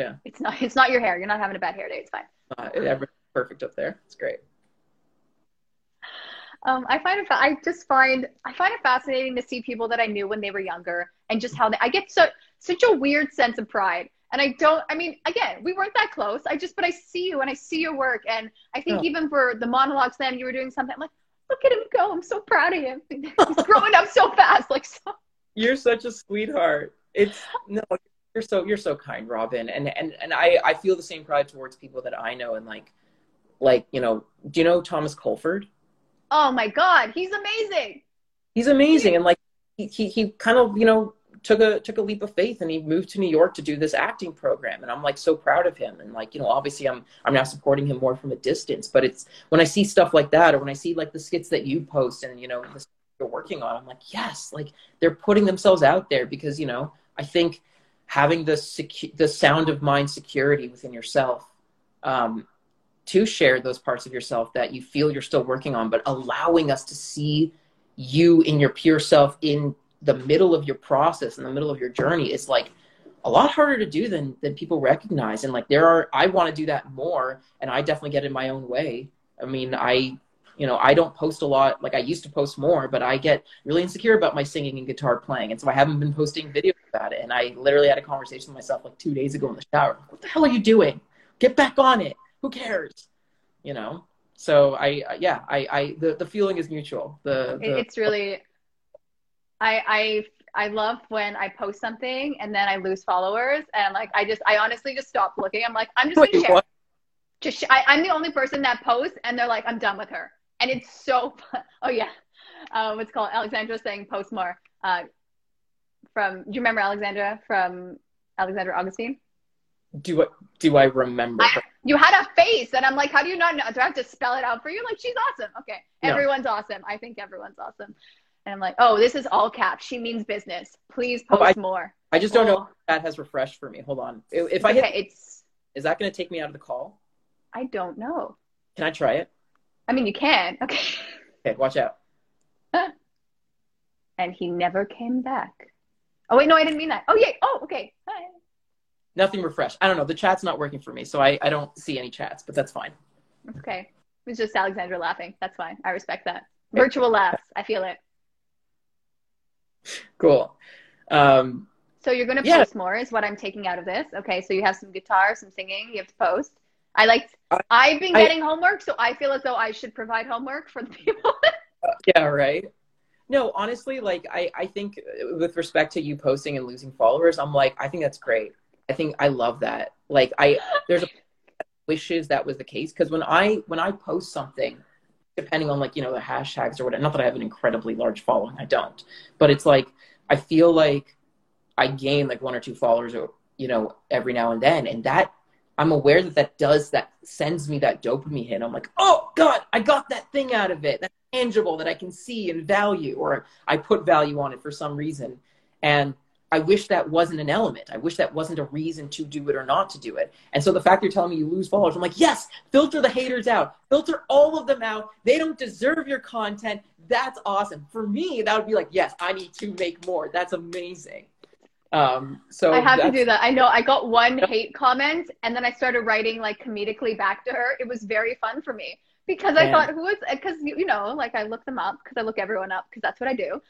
Yeah. It's not, it's not your hair. You're not having a bad hair day. It's fine. Uh, everything's perfect up there. It's great. Um, I find it, I just find, I find it fascinating to see people that I knew when they were younger and just how they, I get so, such a weird sense of pride. And I don't, I mean, again, we weren't that close. I just, but I see you and I see your work. And I think oh. even for the monologues then you were doing something, I'm like, look at him go. I'm so proud of him. He's growing up so fast. Like, so. You're such a sweetheart. It's no, you're so, you're so kind, Robin. And, and, and I, I feel the same pride towards people that I know. And like, like, you know, do you know Thomas Colford? Oh my God, he's amazing. He's amazing. And like, he, he, he kind of, you know, took a took a leap of faith, and he moved to New York to do this acting program. And I'm like so proud of him. And like, you know, obviously I'm I'm now supporting him more from a distance. But it's when I see stuff like that, or when I see like the skits that you post and, you know, the stuff you're working on, I'm like, yes, like they're putting themselves out there, because, you know, I think having the secu- the sound of mind security within yourself, um, to share those parts of yourself that you feel you're still working on, but allowing us to see you in your pure self in the middle of your process, in the middle of your journey, is like a lot harder to do than than people recognize. And like there are, I want to do that more, and I definitely get in my own way. I mean, I, you know, I don't post a lot. Like I used to post more, but I get really insecure about my singing and guitar playing. And so I haven't been posting videos about it. And I literally had a conversation with myself like two days ago in the shower. What the hell are you doing? Get back on it. Who cares? You know? So I, yeah, I, I, the, the feeling is mutual. The, the It's really, I, I, I love when I post something and then I lose followers. And like, I just, I honestly just stopped looking. I'm like, I'm just going to share. Just sh- I, I'm the only person that posts and they're like, I'm done with her. And it's so fun. Oh yeah. Um, it's called Alexandra saying post more, uh, from, do you remember Alexandra from Alexander Augustine? Do I, do I remember her? I, you had a face, and I'm like, how do you not know? Do I have to spell it out for you? Like, she's awesome. Okay. Everyone's no. awesome. I think everyone's awesome. And I'm like, oh, this is all caps. She means business. Please post oh, I, more. I just don't oh. know if that has refreshed for me. Hold on. If it's I hit, okay. it's, is that going to take me out of the call? I don't know. Can I try it? I mean, you can. Okay. Okay. Watch out. And he never came back. Oh, wait, no, I didn't mean that. Oh, yeah. Oh, okay. Hi. Nothing refreshed. I don't know. The chat's not working for me, so I, I don't see any chats, but that's fine. Okay. It was just Alexandra laughing. That's fine. I respect that. Virtual laughs. I feel it. Cool. Um, so you're going to yeah. post more is what I'm taking out of this. Okay. So you have some guitar, some singing. You have to post. I like, I, I've been getting I, homework, so I feel as though I should provide homework for the people. Yeah, right. No, honestly, like I, I think with respect to you posting and losing followers, I'm like, I think that's great. I think I love that. Like I, there's a wishes that was the case. Cause when I, when I post something, depending on like, you know, the hashtags or whatever, not that I have an incredibly large following, I don't, but it's like, I feel like I gain like one or two followers, or, you know, every now and then. And that I'm aware that that does, that sends me that dopamine hit. I'm like, oh God, I got that thing out of it. That's tangible that I can see and value, or I put value on it for some reason. And I wish that wasn't an element. I wish that wasn't a reason to do it or not to do it. And so the fact you're telling me you lose followers, I'm like, yes, filter the haters out. Filter all of them out. They don't deserve your content. That's awesome. For me, that would be like, yes, I need to make more. That's amazing. Um, so I have to do that. I know I got one hate comment and then I started writing like comedically back to her. It was very fun for me because I man. thought who is, because you know, like I look them up because I look everyone up because that's what I do.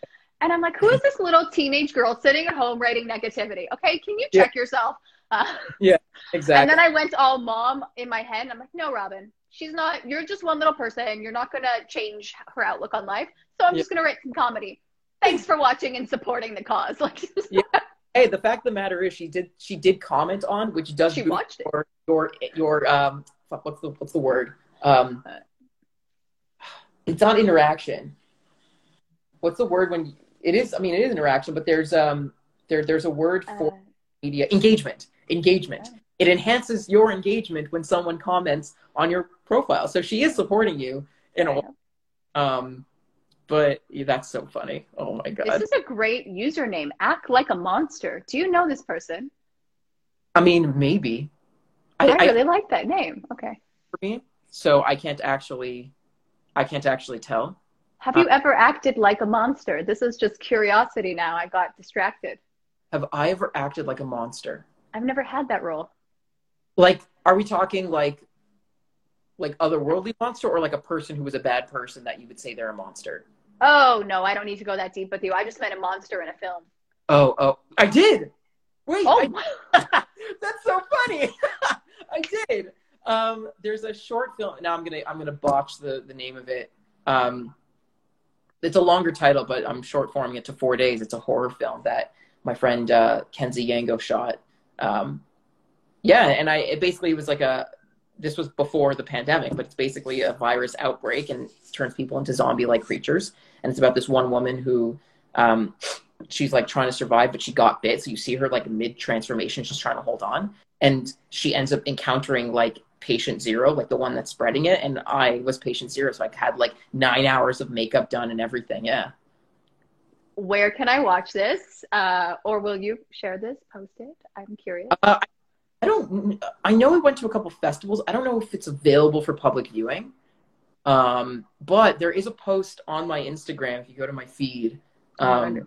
And I'm like, who is this little teenage girl sitting at home writing negativity? Okay, can you check yeah. yourself? Uh, yeah, exactly. And then I went all mom in my head. And I'm like, no, Robin, she's not, you're just one little person. You're not going to change her outlook on life. So I'm yeah. just going to write some comedy. Thanks for watching and supporting the cause. Like, yeah. Hey, the fact of the matter is she did she did comment on, which does she watched your, it. your, your, um, what's the, what's the word? Um, it's not interaction. What's the word when you, It is, I mean, it is interaction, but there's um, there there's a word for uh, media engagement. Engagement. Yeah. It enhances your engagement when someone comments on your profile. So she is supporting you in a way. Um, but yeah, that's so funny. Oh my God. This is a great username. Act like a monster. Do you know this person? I mean, maybe. I, I really I, like that name. Okay. For me, so I can't actually, I can't actually tell. Have you ever acted like a monster? This is just curiosity now. I got distracted. Have I ever acted like a monster? I've never had that role. Like, are we talking like, like otherworldly monster, or like a person who was a bad person that you would say they're a monster? Oh, no, I don't need to go that deep with you. I just meant a monster in a film. Oh, oh, I did. Wait, oh. I, that's so funny. I did. Um, there's a short film. Now I'm going to, I'm going to botch the, the name of it. Um, It's a longer title, but I'm short forming it to four days. It's a horror film that my friend uh, Kenzie Yango shot. Um, yeah, and I it basically was like a, this was before the pandemic, but it's basically a virus outbreak and turns people into zombie-like creatures. And it's about this one woman who um, she's like trying to survive, but she got bit. So you see her like mid transformation, she's trying to hold on, and she ends up encountering like patient zero, like the one that's spreading it. And I was patient zero. So I had like nine hours of makeup done and everything. Yeah. Where can I watch this? Uh, or will you share this, post it? I'm curious. Uh, I don't, I know we went to a couple festivals. I don't know if it's available for public viewing. Um, but there is a post on my Instagram, if you go to my feed, um,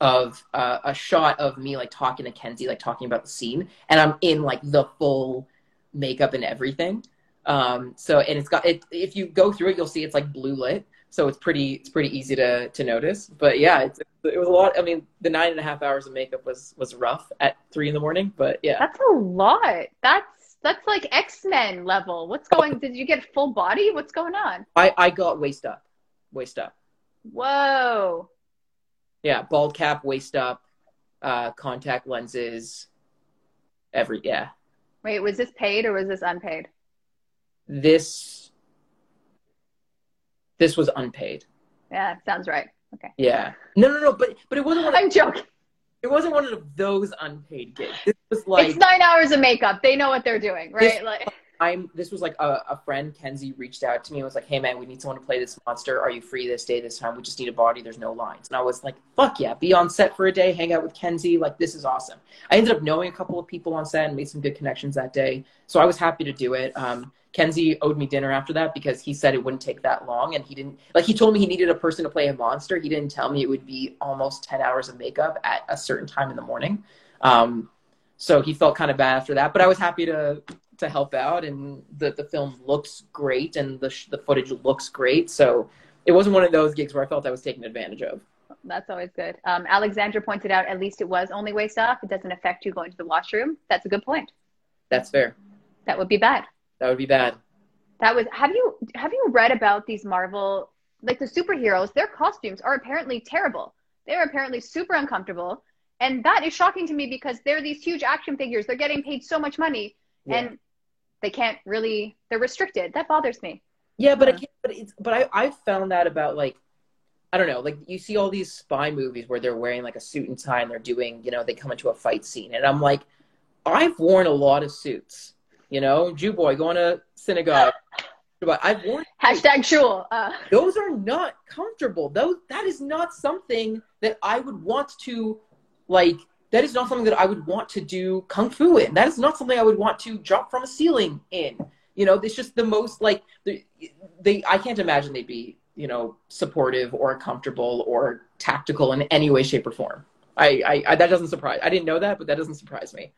of uh, a shot of me like talking to Kenzie, like talking about the scene, and I'm in like the full makeup and everything. Um, so, and it's got, it, if you go through it, you'll see it's like blue lit. So it's pretty, it's pretty easy to, to notice, but yeah, it's, it was a lot. I mean, the nine and a half hours of makeup was, was rough at three in the morning, but yeah. That's a lot. That's, that's like X-Men level. What's going, oh. Did you get full body? What's going on? I, I got waist up, waist up. Whoa. Yeah. Bald cap, waist up, uh, contact lenses, every, yeah. Wait, was this paid or was this unpaid? This... This was unpaid. Yeah, sounds right. Okay. Yeah. No, no, no. But but it wasn't. One of, I'm joking. It wasn't one of those unpaid gigs. This was like it's nine hours of makeup. They know what they're doing, right? This, like I'm. This was like a, a friend, Kenzie, reached out to me and was like, "Hey, man, we need someone to play this monster. Are you free this day, this time? We just need a body. There's no lines." And I was like, "Fuck yeah! Be on set for a day, hang out with Kenzie. Like this is awesome." I ended up knowing a couple of people on set and made some good connections that day, so I was happy to do it. Um, Kenzie owed me dinner after that because he said it wouldn't take that long. And he didn't, like he told me he needed a person to play a monster. He didn't tell me it would be almost ten hours of makeup at a certain time in the morning. Um, so he felt kind of bad after that, but I was happy to, to help out. And the, the film looks great and the, sh the footage looks great. So it wasn't one of those gigs where I felt I was taken advantage of. That's always good. Um, Alexandra pointed out, at least it was only waist off. It doesn't affect you going to the washroom. That's a good point. That's fair. That would be bad. That would be bad. That was, have you, have you read about these Marvel, like the superheroes, their costumes are apparently terrible. They're apparently super uncomfortable. And that is shocking to me because they're these huge action figures. They're getting paid so much money yeah. and they can't really, they're restricted. That bothers me. Yeah, but, uh, I can't, but, it's, but I, I found that about like, I don't know, like you see all these spy movies where they're wearing like a suit and tie and they're doing, you know, they come into a fight scene. And I'm like, I've worn a lot of suits. You know, Jew boy going to synagogue. But I've worn hashtag shul. Uh. Those are not comfortable. Those that is not something that I would want to like. That is not something that I would want to do kung fu in. That is not something I would want to drop from a ceiling in. You know, it's just the most like they. they I can't imagine they'd be you know supportive or comfortable or tactical in any way, shape, or form. I, I, I that doesn't surprise. I didn't know that, but that doesn't surprise me.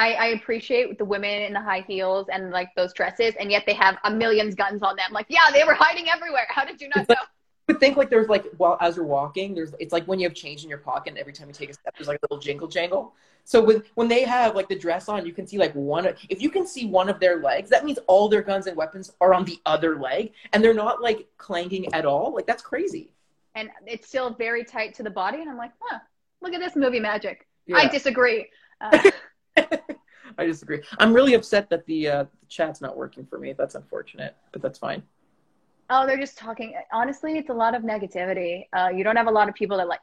I, I appreciate the women in the high heels and like those dresses, and yet they have a million guns on them. Like, yeah, they were hiding everywhere. How did you not it's know? Like, you would think like there's like, well, as you're walking, there's it's like when you have change in your pocket, and every time you take a step, there's like a little jingle jangle. So with when they have like the dress on, you can see like one. If you can see one of their legs, that means all their guns and weapons are on the other leg, and they're not like clanking at all. Like that's crazy. And it's still very tight to the body, and I'm like, huh, look at this movie magic. Yeah. I disagree. Uh, I disagree. I'm really upset that the, uh, the chat's not working for me. That's unfortunate, but that's fine. Oh, they're just talking. Honestly, it's a lot of negativity. Uh, you don't have a lot of people that like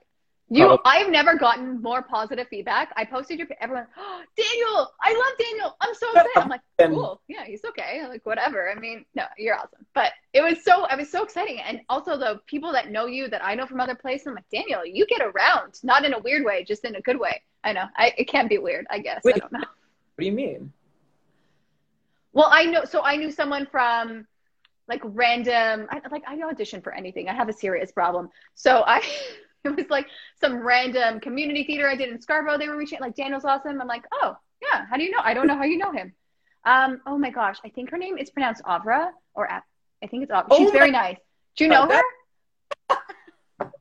you. Oh. I've never gotten more positive feedback. I posted your everyone. Oh, Daniel, I love Daniel. I'm so excited. I'm like, cool. Yeah, he's okay. I'm like whatever. I mean, no, you're awesome. But it was so. It was so exciting. And also the people that know you that I know from other places. I'm like, Daniel, you get around, not in a weird way, just in a good way. I know. I, it can be weird, I guess. Wait, I don't know. What do you mean? Well, I know. So I knew someone from like random, I, like I audition for anything. I have a serious problem. So I, it was like some random community theater I did in Scarborough. They were reaching like Daniel's awesome. I'm like, oh yeah. How do you know? I don't know how you know him. Um, oh my gosh. I think her name is pronounced Avra or A I think it's Avra. Oh, she's very nice. Do you know oh, that her?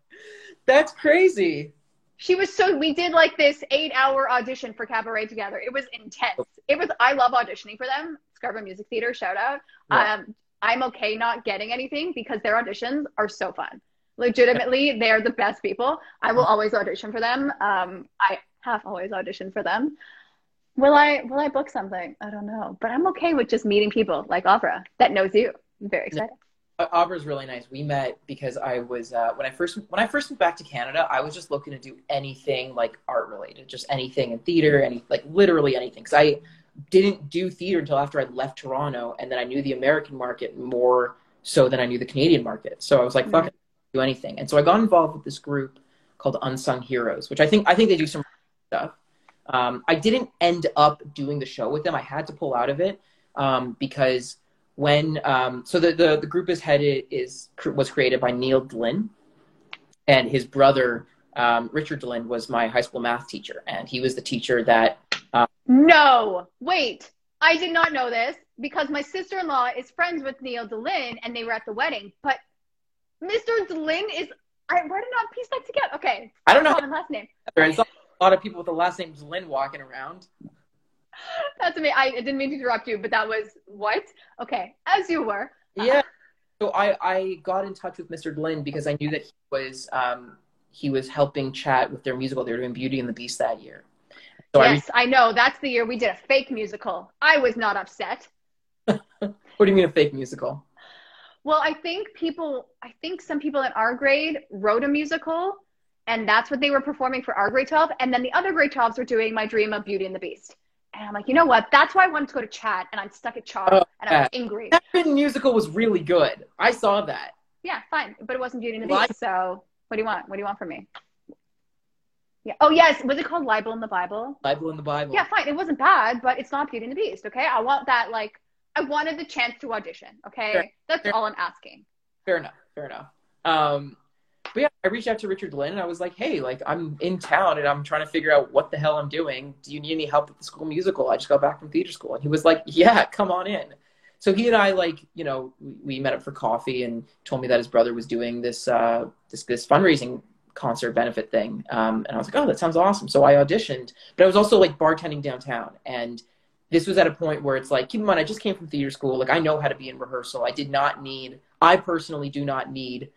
That's crazy. She was so, we did like this eight hour audition for Cabaret together. It was intense. It was, I love auditioning for them. Scarborough Music Theater, shout out. Yeah. Um, I'm okay not getting anything because their auditions are so fun. Legitimately, they're the best people. I will always audition for them. Um, I have always auditioned for them. Will I, will I book something? I don't know. But I'm okay with just meeting people like Avra that knows you. I'm very excited. Avra's really nice. We met because I was, uh, when I first, when I first went back to Canada, I was just looking to do anything like art related, just anything in theater, any, like literally anything. Cause I didn't do theater until after I left Toronto. And then I knew the American market more so than I knew the Canadian market. So I was like, fuck it, do anything. And so I got involved with this group called Unsung Heroes, which I think, I think they do some stuff. Um, I didn't end up doing the show with them. I had to pull out of it um, because When, um, so the, the, the group is headed, is, was created by Neil Dlin, and his brother, um, Richard Dlin, was my high school math teacher. And he was the teacher that, um, no, wait, I did not know this because my sister-in-law is friends with Neil Dlin and they were at the wedding, but Mister Dlin is, I, where did I piece that together? Okay. I don't know. Common last name. There's a lot of people with the last name Dlin walking around. That's amazing. I didn't mean to interrupt you, but that was what? Okay, as you were. Yeah. So I, I got in touch with Mister Dlin because I knew that he was um, he was helping chat with their musical. They were doing Beauty and the Beast that year. So yes, I, re- I know. That's the year we did a fake musical. I was not upset. What do you mean a fake musical? Well, I think people, I think some people in our grade wrote a musical, and that's what they were performing for our grade twelve. And then the other grade twelves were doing My Dream of Beauty and the Beast. And I'm like, you know what? That's why I wanted to go to chat, and I'm stuck at chat, oh, and I'm yeah. angry. That musical was really good. I saw that. Yeah, fine. But it wasn't Beauty and the Beast, so what do you want? What do you want from me? Yeah. Oh, yes. Was it called Libel in the Bible? Libel in the Bible. Yeah, fine. It wasn't bad, but it's not Beauty and the Beast, okay? I want that, like, I wanted the chance to audition, okay? Fair. That's fair. All I'm asking. Fair enough. Fair enough. Um, but yeah, I reached out to Richard Dlin and I was like, hey, like I'm in town and I'm trying to figure out what the hell I'm doing. Do you need any help with the school musical? I just got back from theater school. And he was like, yeah, come on in. So he and I, like, you know, we met up for coffee and told me that his brother was doing this, uh, this, this fundraising concert benefit thing. Um, and I was like, oh, that sounds awesome. So I auditioned, but I was also like bartending downtown. And this was at a point where it's like, keep in mind, I just came from theater school. Like I know how to be in rehearsal. I did not need, I personally do not need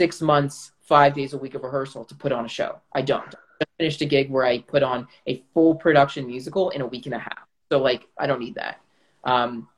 six months, five days a week of rehearsal to put on a show. I don't. I finished a gig where I put on a full production musical in a week and a half. So like, I don't need that. Um,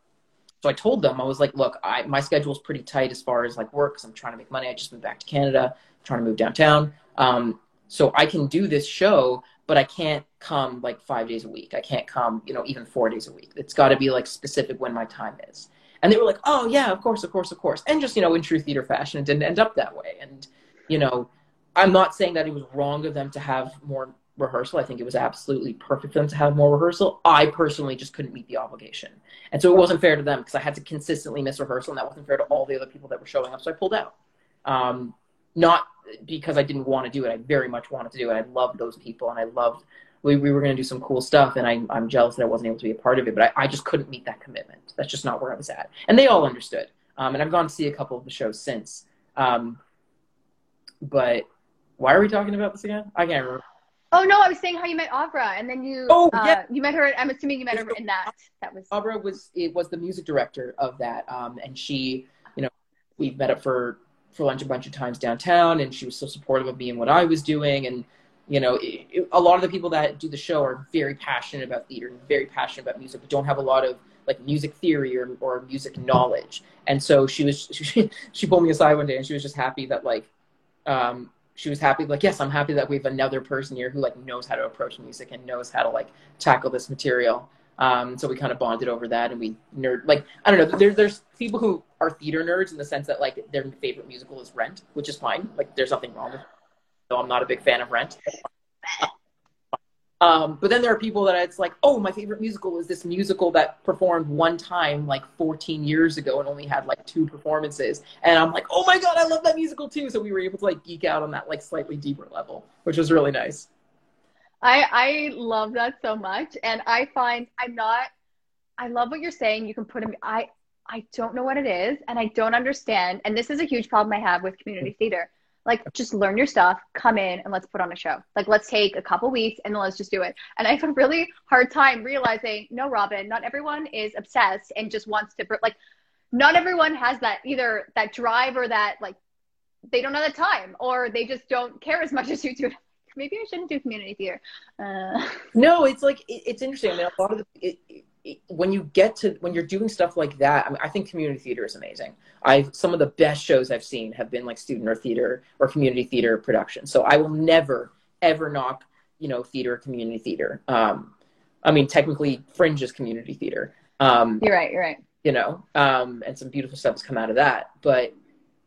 so I told them, I was like, look, I, my schedule's pretty tight as far as like work, because I'm trying to make money. I just moved back to Canada, I'm trying to move downtown. Um, so I can do this show, but I can't come like five days a week. I can't come, you know, even four days a week. It's gotta be like specific when my time is. And they were like, oh, yeah, of course, of course, of course. And just, you know, in true theater fashion, it didn't end up that way. And, you know, I'm not saying that it was wrong of them to have more rehearsal. I think it was absolutely perfect for them to have more rehearsal. I personally just couldn't meet the obligation. And so it wasn't fair to them because I had to consistently miss rehearsal, and that wasn't fair to all the other people that were showing up. So I pulled out. Um, not because I didn't want to do it. I very much wanted to do it. I loved those people, and I loved we, we were going to do some cool stuff, and I, I'm jealous that I wasn't able to be a part of it, but I, I just couldn't meet that commitment. That's just not where I was at. And they all understood. Um, and I've gone to see a couple of the shows since. Um, but why are we talking about this again? I can't remember. Oh, no, I was saying how you met Avra, and then you oh, uh, yeah. you met her. I'm assuming you met her in that. That was Avra was it was the music director of that, um, and she, you know, we've met up for, for lunch a bunch of times downtown, and she was so supportive of me and what I was doing, and you know, it, it, a lot of the people that do the show are very passionate about theater and very passionate about music, but don't have a lot of like music theory or, or music knowledge. And so she was, she, she pulled me aside one day and she was just happy that like, um, she was happy, like, yes, I'm happy that we have another person here who like knows how to approach music and knows how to like tackle this material. Um, so we kind of bonded over that, and we nerd, like, I don't know, there, there's people who are theater nerds in the sense that like their favorite musical is Rent, which is fine. Like there's nothing wrong with it. So I'm not a big fan of Rent. Um, but then there are people that it's like, oh, my favorite musical is this musical that performed one time like fourteen years ago and only had like two performances. And I'm like, oh my God, I love that musical too. So we were able to like geek out on that like slightly deeper level, which was really nice. I, I love that so much. And I find I'm not, I love what you're saying. You can put them, I, I don't know what it is and I don't understand. And this is a huge problem I have with community theater. Like, just learn your stuff, come in, and let's put on a show. Like, let's take a couple weeks, and then let's just do it. And I have a really hard time realizing, no, Robin, not everyone is obsessed and just wants to, like, not everyone has that, either that drive or that, like, they don't have the time, or they just don't care as much as you do. Maybe I shouldn't do community theater. Uh... No, it's like, it, it's interesting. I mean, a lot of the, it, when you get to, when you're doing stuff like that, I, mean, I think community theater is amazing. I've, some of the best shows I've seen have been like student or theater or community theater productions. So I will never, ever knock, you know, theater, community theater. Um, I mean, technically Fringe is community theater. Um, you're right. You're right. You know, um, and some beautiful stuff has come out of that. But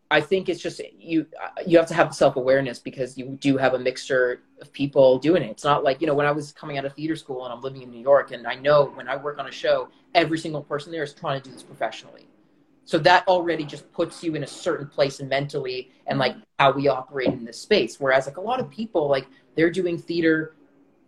I think it's just, you, you have to have self-awareness because you do have a mixture of people doing it. It's not like, you know, when I was coming out of theater school and I'm living in New York, and I know when I work on a show, every single person there is trying to do this professionally. So that already just puts you in a certain place mentally and like how we operate in this space. Whereas like a lot of people, like they're doing theater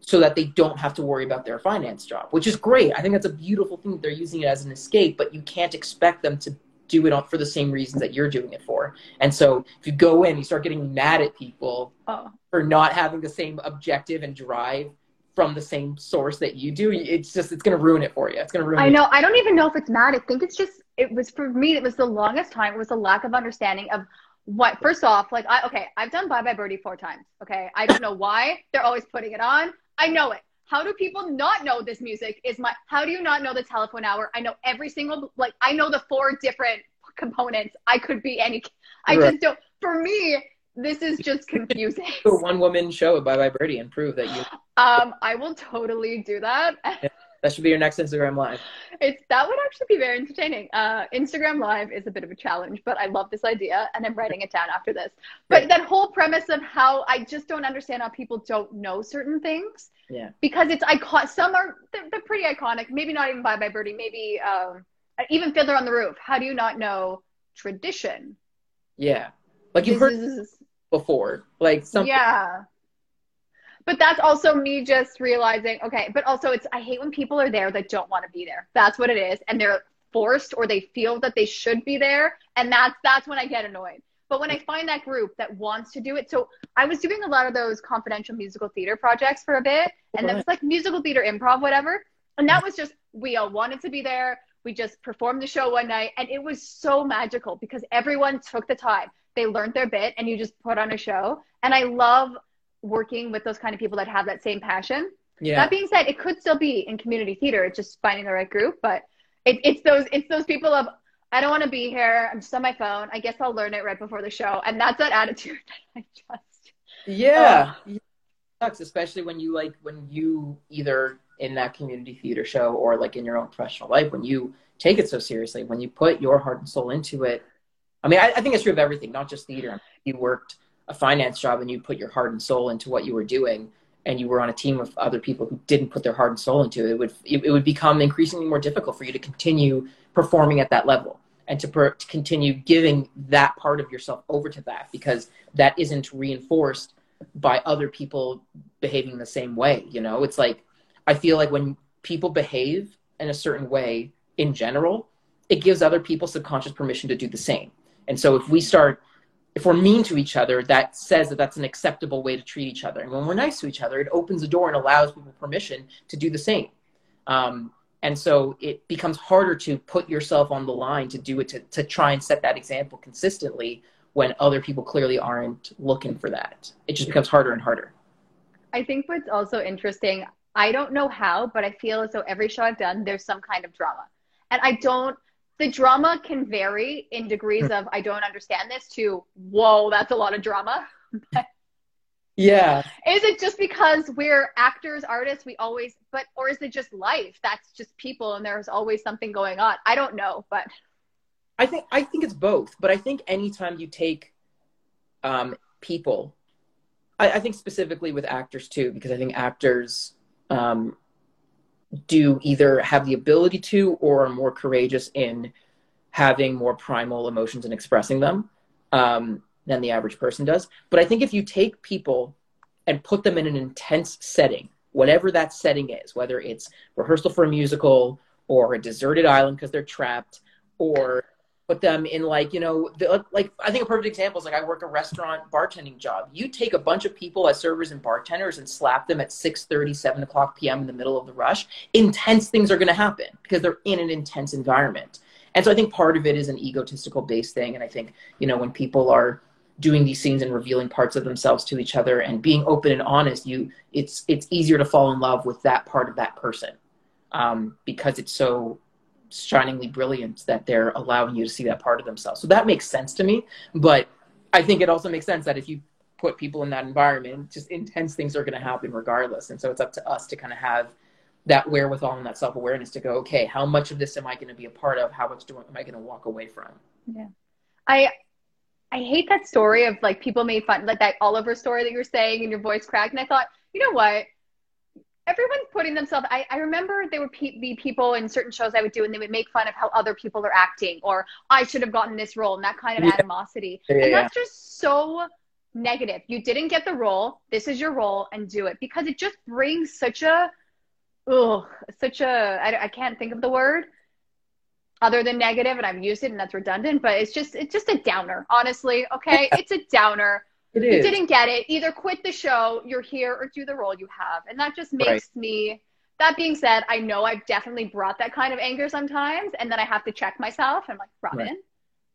so that they don't have to worry about their finance job, which is great. I think that's a beautiful thing. They're using it as an escape, but you can't expect them to do it for the same reasons that you're doing it for. And so if you go in, you start getting mad at people oh. for not having the same objective and drive from the same source that you do. It's just, it's going to ruin it for you. It's going to ruin I know. It. I don't even know if it's mad. I think it's just, it was for me, it was the longest time. It was a lack of understanding of what, first off, like, I, okay, I've done Bye Bye Birdie four times. Okay. I don't know why they're always putting it on. I know it. How do people not know this music is my, how do you not know the telephone hour? I know every single, like, I know the four different components. I could be any, I right. just don't, for me, this is just confusing. Do a one woman show at Bye Bye Birdie and prove that you. Um, I will totally do that. Yeah, that should be your next Instagram Live. It's, that would actually be very entertaining. Uh, Instagram Live is a bit of a challenge, but I love this idea and I'm writing it down after this. But right. that whole premise of how I just don't understand how people don't know certain things. Yeah. Because it's, I caught, some are, they're, they're pretty iconic. Maybe not even Bye Bye Birdie. Maybe um, even Fiddler on the Roof. How do you not know tradition? Yeah. Like you've heard is, before. Like some. Yeah. But that's also me just realizing, okay, but also it's, I hate when people are there that don't want to be there. That's what it is. And they're forced or they feel that they should be there. And that's, that's when I get annoyed. But when I find that group that wants to do it, so I was doing a lot of those confidential musical theater projects for a bit, and right. that was like musical theater, improv, whatever. And that was just, we all wanted to be there. We just performed the show one night, and it was so magical because everyone took the time. They learned their bit, and you just put on a show. And I love working with those kind of people that have that same passion. Yeah. That being said, it could still be in community theater. It's just finding the right group, but it, it's those, it's those people of, I don't want to be here. I'm just on my phone. I guess I'll learn it right before the show. And that's that attitude that I just. Yeah. Uh, it sucks, especially when you like, when you either in that community theater show or like in your own professional life, when you take it so seriously, when you put your heart and soul into it. I mean, I, I think it's true of everything, not just theater. I mean, you worked a finance job and you put your heart and soul into what you were doing, and you were on a team of other people who didn't put their heart and soul into it, it would, it, it would become increasingly more difficult for you to continue performing at that level and to, per, to continue giving that part of yourself over to that, because that isn't reinforced by other people behaving the same way. You know, it's like, I feel like when people behave in a certain way in general, it gives other people subconscious permission to do the same. And so if we start, if we're mean to each other, that says that that's an acceptable way to treat each other. And when we're nice to each other, it opens the door and allows people permission to do the same. Um, and so it becomes harder to put yourself on the line to do it, to, to try and set that example consistently when other people clearly aren't looking for that. It just becomes harder and harder. I think what's also interesting, I don't know how, but I feel as though every show I've done, there's some kind of drama. And I don't, the drama can vary in degrees of, I don't understand this, to, whoa, that's a lot of drama. But yeah. Is it just because we're actors, artists, we always, but, or is it just life? That's just people and there's always something going on. I don't know, but. I think, I think it's both, but I think anytime you take um, people, I, I think specifically with actors too, because I think actors, um, do either have the ability to or are more courageous in having more primal emotions and expressing them um, than the average person does. But I think if you take people and put them in an intense setting, whatever that setting is, whether it's rehearsal for a musical or a deserted island because they're trapped, or put them in like, you know, the, like I think a perfect example is like I work a restaurant bartending job. You take a bunch of people as servers and bartenders and slap them at six thirty, seven o'clock p m in the middle of the rush. Intense things are going to happen because they're in an intense environment. And so I think part of it is an egotistical based thing. And I think, you know, when people are doing these scenes and revealing parts of themselves to each other and being open and honest, you it's it's easier to fall in love with that part of that person. um, because it's so shiningly brilliant that they're allowing you to see that part of themselves. So that makes sense to me. But I think it also makes sense that if you put people in that environment, just intense things are going to happen regardless. And so it's up to us to kind of have that wherewithal and that self-awareness to go, okay, how much of this am I going to be a part of? How much do, am I going to walk away from? Yeah. I, I hate that story of like people made fun, like that Oliver story that you were saying and your voice cracked. And I thought, you know what? Everyone's putting themselves, I, I remember there would pe be people in certain shows I would do and they would make fun of how other people are acting, or I should have gotten this role, and that kind of yeah. animosity. Yeah, and that's yeah. just so negative. You didn't get the role. This is your role, and do it, because it just brings such a, oh, such a, I, I can't think of the word other than negative, and I've used it and that's redundant, but it's just, it's just a downer, honestly. Okay. It's a downer. It you is. Didn't get it. Either quit the show, you're here, or do the role you have. And that just makes right. me, that being said, I know I've definitely brought that kind of anger sometimes. And then I have to check myself. I'm like, Robin, right.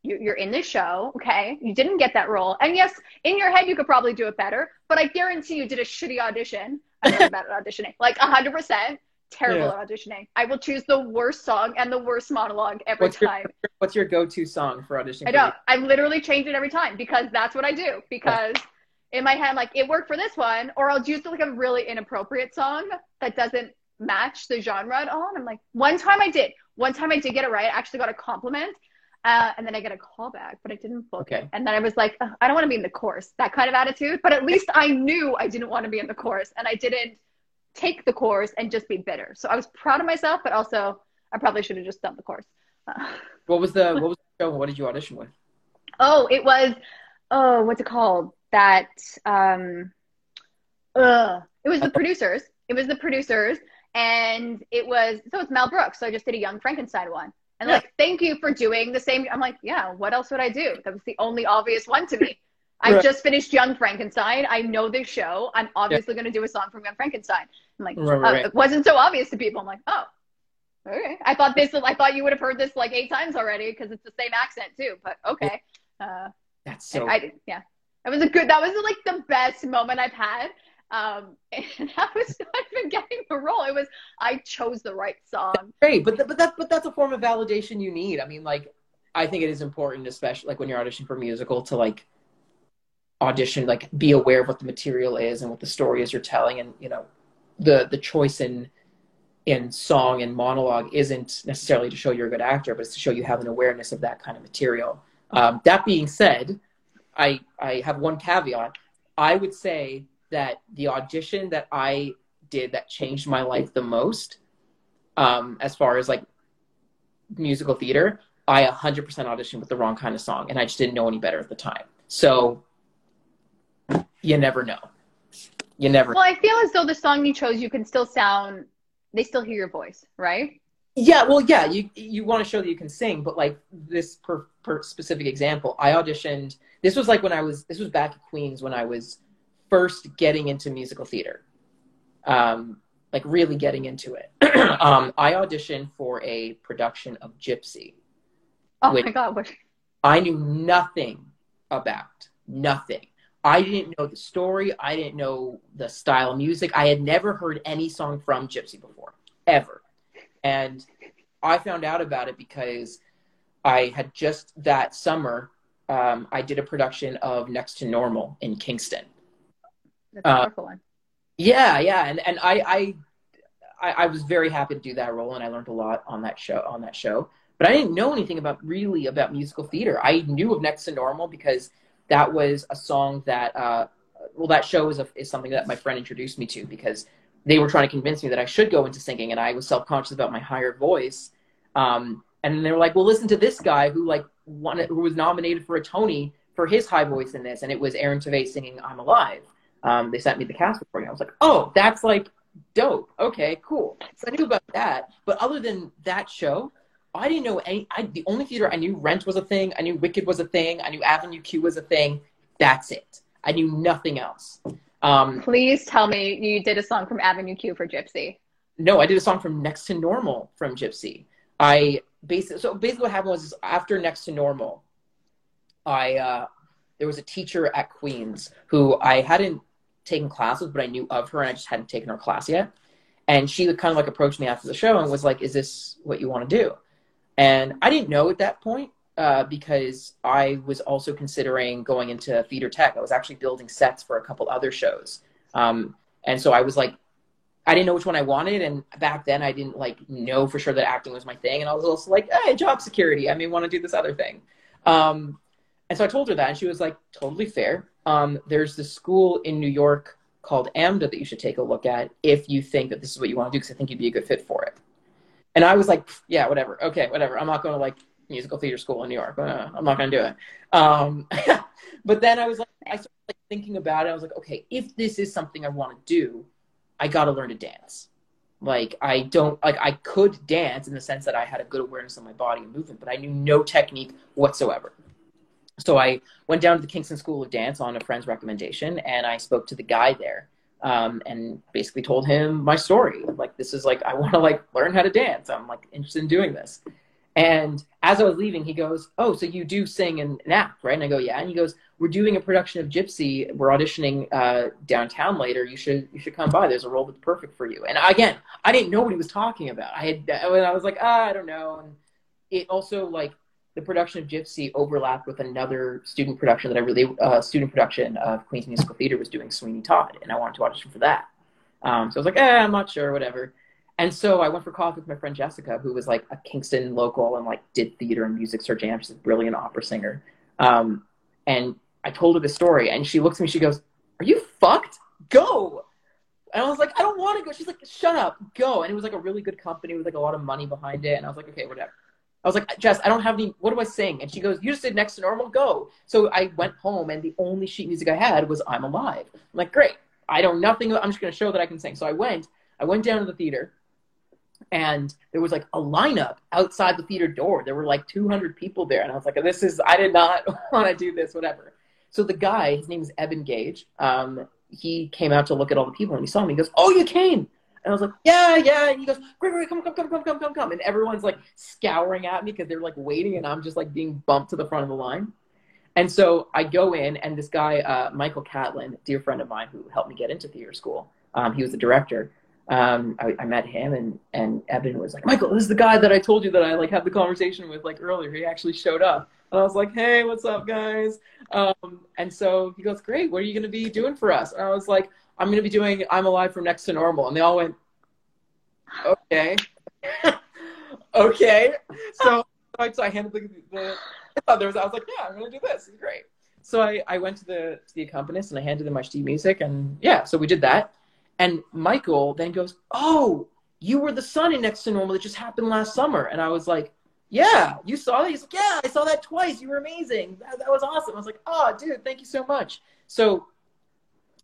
you, you're in this show. Okay. You didn't get that role. And yes, in your head, you could probably do it better, but I guarantee you did a shitty audition. I'm not bad at auditioning. Like a hundred percent terrible yeah. at auditioning. I will choose the worst song and the worst monologue every what's time. Your, what's your go-to song for auditioning? I don't. I literally change it every time because that's what I do. Because yeah. in my head, like, it worked for this one, or I'll choose like a really inappropriate song that doesn't match the genre at all. And I'm like, one time I did. One time I did get it right. I actually got a compliment. Uh, and then I get a call back, but I didn't book okay. it. And then I was like, I don't want to be in the course, that kind of attitude. But at least I knew I didn't want to be in the course, and I didn't take the course and just be bitter. So I was proud of myself, but also I probably should have just done the course. What was the, what was the show? What did you audition with? Oh, it was, oh, what's it called? That, um, uh, it was the producers. It was the producers. And it was, so it's Mel Brooks. So I just did a Young Frankenstein one. And yeah. like, thank you for doing the same. I'm like, yeah, what else would I do? That was the only obvious one to me. I just finished Young Frankenstein. I know this show. I'm obviously yeah. going to do a song from Young Frankenstein. I'm like, right, right, uh, it wasn't so obvious to people. I'm like, oh, okay. I thought this, I thought you would have heard this like eight times already because it's the same accent too, but okay. Uh, That's so, I, yeah. That was a good, that was like the best moment I've had. Um, and I was not even getting the role. It was, I chose the right song. That's great. But, th but, that, but that's a form of validation you need. I mean, like, I think it is important, especially like when you're auditioning for a musical, to like audition, like be aware of what the material is and what the story is you're telling. And, you know, the, the choice in, in song and monologue isn't necessarily to show you're a good actor, but it's to show you have an awareness of that kind of material. Um, that being said, I, I have one caveat. I would say that the audition that I did that changed my life the most, um, as far as like musical theater, I one hundred percent auditioned with the wrong kind of song, and I just didn't know any better at the time. So you never know. You never know. Well, I feel as though the song you chose, you can still sound, they still hear your voice, right? Yeah, well, yeah, you, you want to show that you can sing, but like this per, per specific example, I auditioned, this was like when I was, this was back at Queen's when I was first getting into musical theater, um, like really getting into it. um, I auditioned for a production of Gypsy. Oh my God. I knew nothing about, nothing. I didn't know the story. I didn't know the style of music. I had never heard any song from Gypsy before, ever. And I found out about it because I had just that summer, um, I did a production of Next to Normal in Kingston. That's a powerful uh, one. Yeah, yeah, and and I, I I was very happy to do that role, and I learned a lot on that show. On that show, but I didn't know anything about really about musical theater. I knew of Next to Normal because that was a song that uh, well, that show is a, is something that my friend introduced me to because they were trying to convince me that I should go into singing, and I was self conscious about my higher voice. Um, and they were like, well, listen to this guy who like won who was nominated for a Tony for his high voice in this, and it was Aaron Tveit singing "I'm Alive." Um, they sent me the cast recording. I was like, oh, that's like dope. Okay, cool. So I knew about that. But other than that show, I didn't know any, I, the only theater I knew Rent was a thing. I knew Wicked was a thing. I knew Avenue Q was a thing. That's it. I knew nothing else. Um, Please tell me you did a song from Avenue Q for Gypsy. No, I did a song from Next to Normal from Gypsy. I basically, so basically what happened was after Next to Normal, I, uh, there was a teacher at Queen's who I hadn't taken classes, but I knew of her and I just hadn't taken her class yet. And she kind of like approached me after the show and was like, is this what you want to do? And I didn't know at that point uh, because I was also considering going into theater tech. I was actually building sets for a couple other shows. Um, and so I was like, I didn't know which one I wanted. And back then I didn't like know for sure that acting was my thing. And I was also like, hey, job security. I may want to do this other thing. Um, and so I told her that, and she was like, totally fair. Um, there's this school in New York called A M D A that you should take a look at if you think that this is what you want to do, because I think you'd be a good fit for it. And I was like, yeah, whatever. Okay, whatever. I'm not going to like musical theater school in New York. Uh, I'm not going to do it. Um, but then I was like, I started like, thinking about it. I was like, okay, if this is something I want to do, I got to learn to dance. Like I don't, like I could dance in the sense that I had a good awareness of my body and movement, but I knew no technique whatsoever. So I went down to the Kingston School of Dance on a friend's recommendation, and I spoke to the guy there um, and basically told him my story. Like, this is like, I want to like learn how to dance. I'm like interested in doing this. And as I was leaving, he goes, oh, so you do sing and act, right? And I go, yeah. And he goes, we're doing a production of Gypsy. We're auditioning uh, downtown later. You should you should come by. There's a role that's perfect for you. And again, I didn't know what he was talking about. I had, I was like, ah, I don't know. And it also like, the production of Gypsy overlapped with another student production that I really, uh, student production of Queen's Musical Theater was doing Sweeney Todd, and I wanted to audition for that. Um, so I was like, eh, I'm not sure, whatever. And so I went for coffee with my friend Jessica, who was like a Kingston local and like did theater and music. Her jam, she's a brilliant opera singer. Um, and I told her the story, and she looks at me, she goes, are you fucked? Go. And I was like, I don't want to go. She's like, shut up, go. And it was like a really good company with like a lot of money behind it. And I was like, okay, whatever. I was like, Jess, I don't have any, what do I sing? And she goes, you just did Next to Normal, go. So I went home, and the only sheet music I had was I'm Alive. I'm like, great. I don't nothing. I'm just going to show that I can sing. So I went, I went down to the theater, and there was like a lineup outside the theater door. There were like two hundred people there. And I was like, this is, I did not want to do this, whatever. So the guy, his name is Evan Gage. Um, he came out to look at all the people, and he saw me. He goes, oh, you came. And I was like, yeah, yeah. And he goes, great, great, come, come, come, come, come, come, come. And everyone's like scouring at me because they're like waiting, and I'm just like being bumped to the front of the line. And so I go in, and this guy, uh, Michael Catlin, dear friend of mine who helped me get into theater school, um, he was the director. Um, I, I met him, and, and Evan was like, Michael, this is the guy that I told you that I like had the conversation with like earlier. He actually showed up. And I was like, hey, what's up, guys? Um, and so he goes, great, what are you going to be doing for us? And I was like, I'm going to be doing I'm Alive from Next to Normal. And they all went, okay. okay. So, so I handed the, the I, there was, I was like, yeah, I'm going to do this. It's great. So I, I went to the to the accompanist, and I handed them my sheet music. And yeah, so we did that. And Michael then goes, oh, you were the son in Next to Normal that just happened last summer. And I was like, yeah, you saw that? He's like, yeah, I saw that twice. You were amazing. That, that was awesome. I was like, oh, dude, thank you so much. So,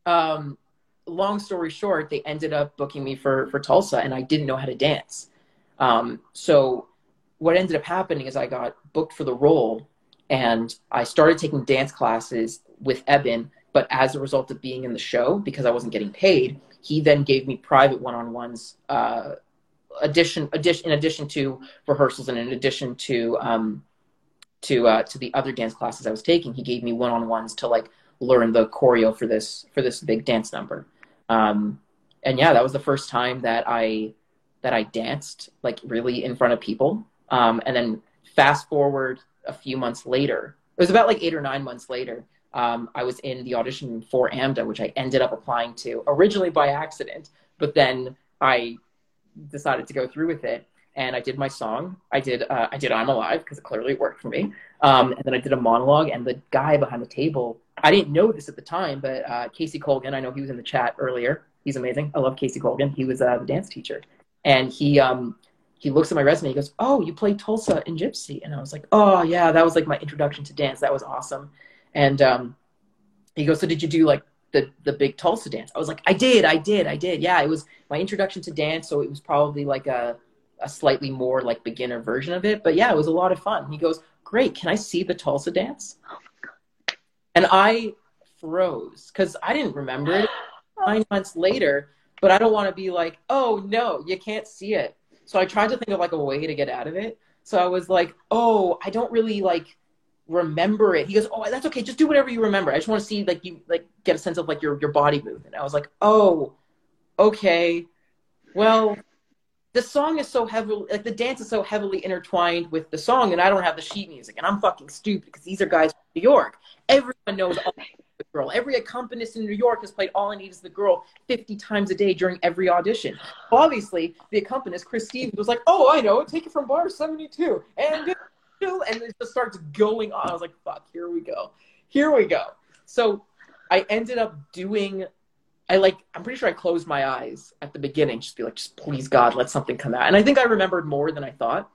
um, long story short, they ended up booking me for, for Tulsa, and I didn't know how to dance. Um, so what ended up happening is I got booked for the role, and I started taking dance classes with Eben, but as a result of being in the show, because I wasn't getting paid, he then gave me private one-on-ones uh, addition, addition, in addition to rehearsals and in addition to, um, to, uh, to the other dance classes I was taking. He gave me one-on-ones to like learn the choreo for this, for this big dance number. Um, and yeah, that was the first time that I, that I danced like really in front of people. Um, and then fast forward a few months later, it was about like eight or nine months later. Um, I was in the audition for A M D A, which I ended up applying to originally by accident, but then I decided to go through with it. And I did my song. I did, uh, I did I'm Alive because it clearly worked for me. Um, and then I did a monologue, and the guy behind the table, I didn't know this at the time, but uh, Casey Colgan, I know he was in the chat earlier. He's amazing. I love Casey Colgan. He was a dance teacher. And he um, he looks at my resume. He goes, oh, you played Tulsa in Gypsy. And I was like, oh, yeah, that was like my introduction to dance. That was awesome. And um, he goes, so did you do like the, the big Tulsa dance? I was like, I did, I did, I did. Yeah, it was my introduction to dance. So it was probably like a, a slightly more like beginner version of it. But yeah, it was a lot of fun. He goes, great, can I see the Tulsa dance? And I froze because I didn't remember it nine months later, but I don't want to be like, oh, no, you can't see it. So I tried to think of like a way to get out of it. So I was like, oh, I don't really like remember it. He goes, oh, that's okay. Just do whatever you remember. I just want to see like you like get a sense of like your, your body movement. I was like, oh, okay. Well, the song is so heavily, like the dance is so heavily intertwined with the song, and I don't have the sheet music, and I'm fucking stupid because these are guys from New York. Everyone knows All I Need Is the Girl. Every accompanist in New York has played All I Need Is the Girl fifty times a day during every audition. Obviously, the accompanist, Chris Stevens, was like, oh, I know, take it from bar seventy-two. And, and it just starts going on. I was like, fuck, here we go. Here we go. So I ended up doing... I like, I'm pretty sure I closed my eyes at the beginning, just be like, just please God, let something come out. And I think I remembered more than I thought.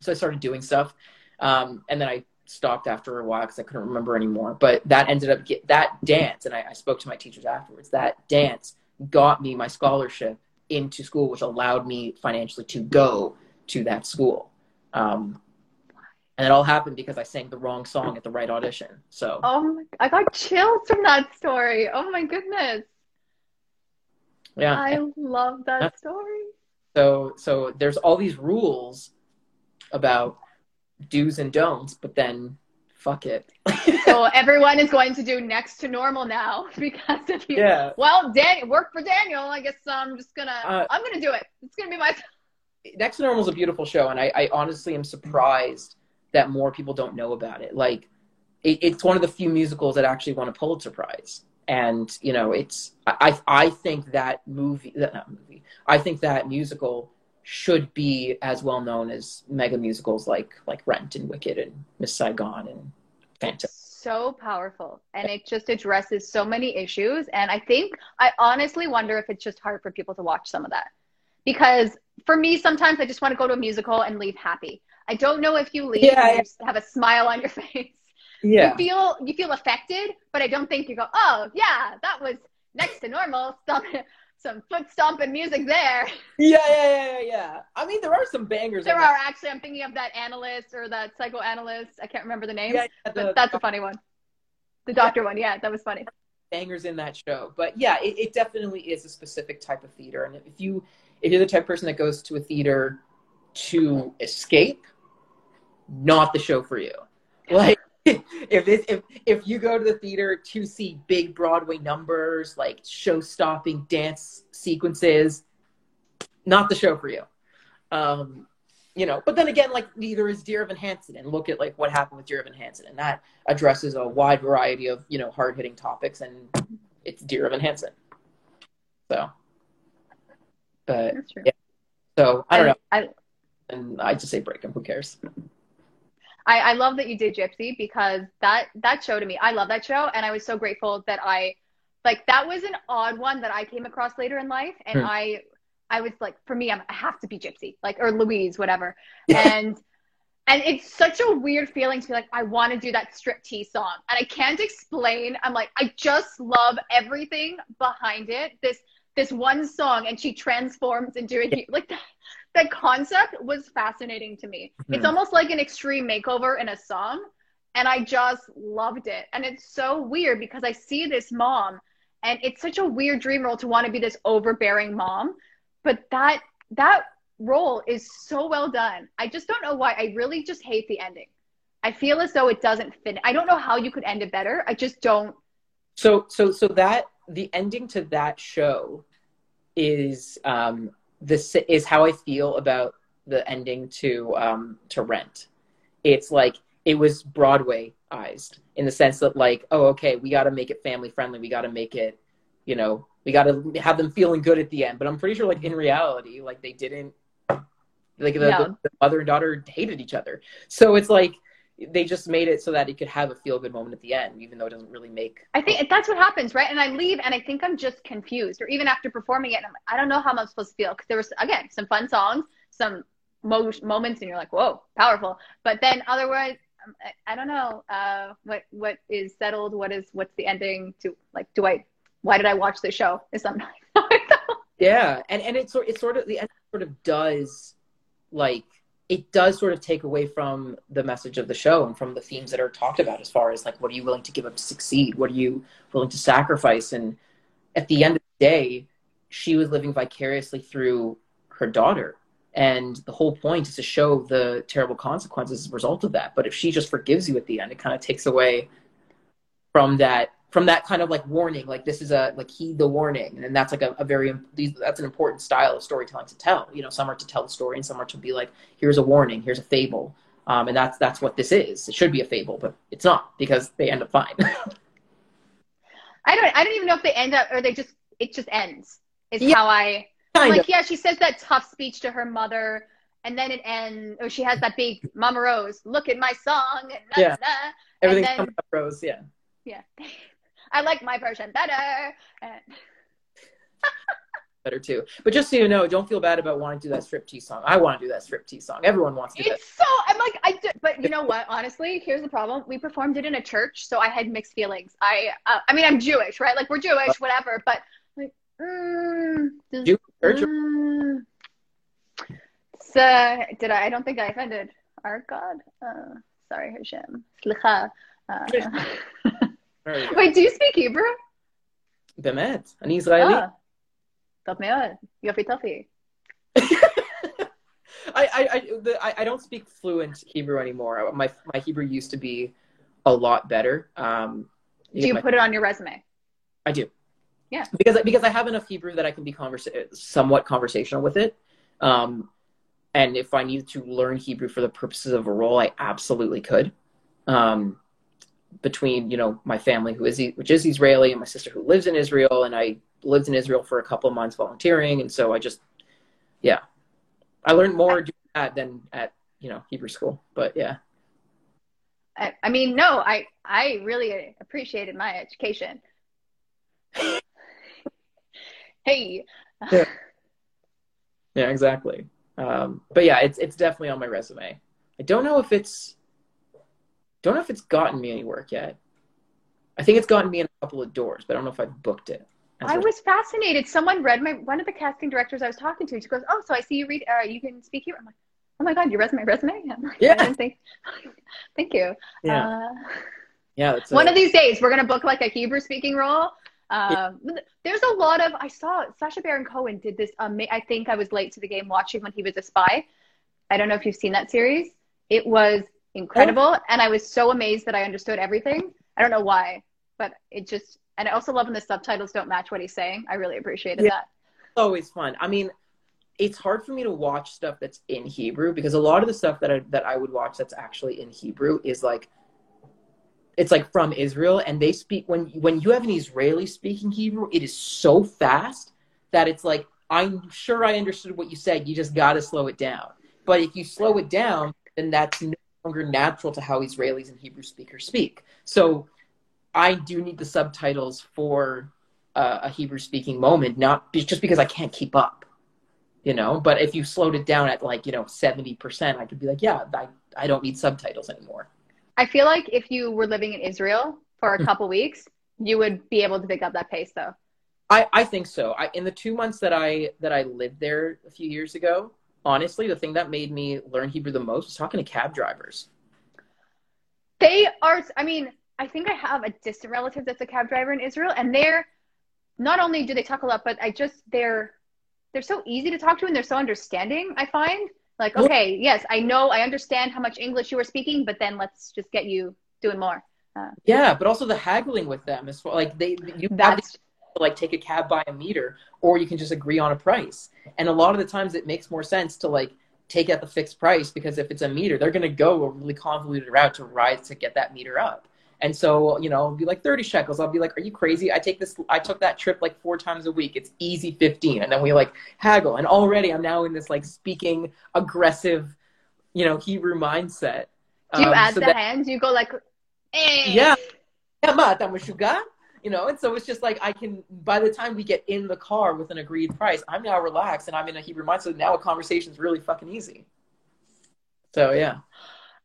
So I started doing stuff. Um, and then I stopped after a while because I couldn't remember anymore. But that ended up, get, that dance, and I, I spoke to my teachers afterwards, that dance got me my scholarship into school, which allowed me financially to go to that school. Um, And it all happened because I sang the wrong song at the right audition. So, oh my, I got chills from that story. Oh my goodness. Yeah, I love that story. So, so there's all these rules about do's and don'ts, but then fuck it. So everyone is going to do Next to Normal now because if you, yeah. well, Dan, work for Daniel. I guess I'm just gonna, uh, I'm gonna do it. It's gonna be my. Next to Normal is a beautiful show, and I, I honestly am surprised that more people don't know about it. Like, it, it's one of the few musicals that actually won a Pulitzer Prize. And, you know, it's, I, I think that movie, not movie, I think that musical should be as well known as mega musicals like, like Rent and Wicked and Miss Saigon and Phantom. So powerful. And it just addresses so many issues. And I think, I honestly wonder if it's just hard for people to watch some of that. Because for me, sometimes I just want to go to a musical and leave happy. I don't know if you leave yeah, and you just have a smile on your face. Yeah. You feel you feel affected, but I don't think you go, oh, yeah, that was Next to Normal. Stomp, some foot stomping music there. Yeah, yeah, yeah, yeah. I mean, there are some bangers. There are, that. actually. I'm thinking of that analyst or that psychoanalyst. I can't remember the name, yeah, yeah, the, but that's the, a funny one. The doctor yeah. one, yeah, that was funny. Bangers in that show. But yeah, it, it definitely is a specific type of theater. And if, you, if you're the type of person that goes to a theater to escape, not the show for you. Like, If, this, if if you go to the theater to see big Broadway numbers, like show-stopping dance sequences, not the show for you. Um, you know, but then again, like neither is Dear Evan Hansen, and look at like what happened with Dear Evan Hansen, and that addresses a wide variety of, you know, hard-hitting topics, and it's Dear Evan Hansen. So, but yeah. So I don't know. I, and I just say break him. Who cares? I, I love that you did Gypsy because that, that show to me, I love that show. And I was so grateful that I, like, that was an odd one that I came across later in life. And hmm. I, I was like, for me, I'm, I have to be Gypsy, like, or Louise, whatever. And, and it's such a weird feeling to be like, I want to do that striptease song. And I can't explain. I'm like, I just love everything behind it. This, this one song, and she transforms into a, yeah. like that. That concept was fascinating to me. Mm-hmm. It's almost like an extreme makeover in a song. And I just loved it. And it's so weird because I see this mom and it's such a weird dream role to want to be this overbearing mom. But that, that role is so well done. I just don't know why. I really just hate the ending. I feel as though it doesn't fit. I don't know how you could end it better. I just don't. So, so, so that the ending to that show is, um, this is how I feel about the ending to um, to Rent. It's like, it was Broadway-ized in the sense that like, oh, okay, we got to make it family-friendly. We got to make it, you know, we got to have them feeling good at the end. But I'm pretty sure like in reality, like they didn't, like the, no. the, the mother and daughter hated each other. So it's like, they just made it so that it could have a feel-good moment at the end, even though it doesn't really make... I think that's what happens, right? And I leave, and I think I'm just confused. Or even after performing it, and I'm like, I don't know how I'm supposed to feel. Because there was, again, some fun songs, some mo moments, and you're like, whoa, powerful. But then otherwise, I don't know uh, what what is settled, what is what's the ending to, like, do I... Why did I watch this show? Is something like that. Yeah, and, and it's, it's sort of... The end sort of does, like... It does sort of take away from the message of the show and from the themes that are talked about as far as like, what are you willing to give up to succeed? What are you willing to sacrifice? And at the end of the day, she was living vicariously through her daughter. And the whole point is to show the terrible consequences as a result of that. But if she just forgives you at the end, it kind of takes away from that from that kind of like warning, like this is a, like heed the warning. And that's like a, a very, that's an important style of storytelling to tell, you know, some are to tell the story and some are to be like, here's a warning, here's a fable. Um, and that's, that's what this is. It should be a fable, but it's not because they end up fine. I don't, I don't even know if they end up or they just, it just ends is yeah, how I, I'm like, of. yeah, she says that tough speech to her mother and then it ends, or she has that big Mama Rose, look at my song. And da, yeah. Da, da, everything's and then, Mama Rose, yeah. Yeah. I like my version better. And better too. But just so you know, don't feel bad about wanting to do that striptease song. I want to do that striptease song. Everyone wants to do it's that. So, I'm like, I do, but you know what? Honestly, here's the problem. We performed it in a church, so I had mixed feelings. I uh, I mean, I'm Jewish, right? Like, we're Jewish, whatever. But, like, mm, does, Jewish church? Mm, so, did I? I don't think I offended our God. Uh, sorry, Hashem. Slicha. Uh, Wait, do you speak Hebrew? Bemet, an Israeli. Top meod, yofi tofi. I I the, I I don't speak fluent Hebrew anymore. My my Hebrew used to be a lot better. Um, do you my, put it on your resume? I do. Yeah. Because because I have enough Hebrew that I can be conversa- somewhat conversational with it. Um, and if I needed to learn Hebrew for the purposes of a role, I absolutely could. Um. Between, you know, my family who is, which is Israeli, and my sister who lives in Israel. And I lived in Israel for a couple of months volunteering. And so I just, yeah, I learned more doing that than at, you know, Hebrew school, but yeah. I, I mean, no, I, I really appreciated my education. Hey. Yeah. Yeah, exactly. Um, but yeah, it's, it's definitely on my resume. I don't know if it's, Don't know if it's gotten me any work yet. I think it's gotten me in a couple of doors, but I don't know if I've booked it. I was fascinated. Someone read my, one of the casting directors I was talking to, she goes, oh, so I see you read, uh, you can speak Hebrew. I'm like, oh my God, your resume, resume? I'm like, yeah. I didn't think, thank you. Yeah. Uh, yeah that's one a, of these days, we're going to book like a Hebrew speaking role. Um, yeah. There's a lot of, I saw Sacha Baron Cohen did this, um, I think I was late to the game watching when he was a spy. I don't know if you've seen that series. It was incredible, and I was so amazed that I understood everything. I don't know why, but it just, and I also love when the subtitles don't match what he's saying. I really appreciated yeah, that. It's always fun. I mean, it's hard for me to watch stuff that's in Hebrew because a lot of the stuff that I, that I would watch that's actually in Hebrew is like, it's like from Israel, and they speak, when when you have an Israeli speaking Hebrew, it is so fast that it's like, I'm sure I understood what you said, you just gotta slow it down. But if you slow it down, then that's no longer natural to how Israelis and Hebrew speakers speak. So I do need the subtitles for uh, a Hebrew speaking moment, not just because I can't keep up, you know, but if you slowed it down at like, you know, seventy percent, I could be like, yeah, I, I don't need subtitles anymore. I feel like if you were living in Israel for a couple weeks, you would be able to pick up that pace though. I, I think so. I, in the two months that I, that I lived there a few years ago, honestly, the thing that made me learn Hebrew the most was talking to cab drivers. They are, I mean, I think I have a distant relative that's a cab driver in Israel, and they're, not only do they talk a lot, but I just, they're, they're so easy to talk to, and they're so understanding, I find. Like, okay, yes, I know, I understand how much English you were speaking, but then let's just get you doing more. Uh, yeah, but also the haggling with them as well. Like, they, you that's... like take a cab by a meter, or you can just agree on a price. And a lot of the times it makes more sense to like take out the fixed price, because if it's a meter, they're going to go a really convoluted route to ride to get that meter up. And so, you know, it'll be like thirty shekels. I'll be like, are you crazy? I take this, I took that trip like four times a week. It's easy fifteen. And then we like haggle. And already I'm now in this like speaking aggressive, you know, Hebrew mindset. Do you um, add so the that, hands? You go like, eh. Yeah. You know, and so it's just like, I can, by the time we get in the car with an agreed price, I'm now relaxed and I'm in a Hebrew mindset. So now a conversation's really fucking easy. So, yeah.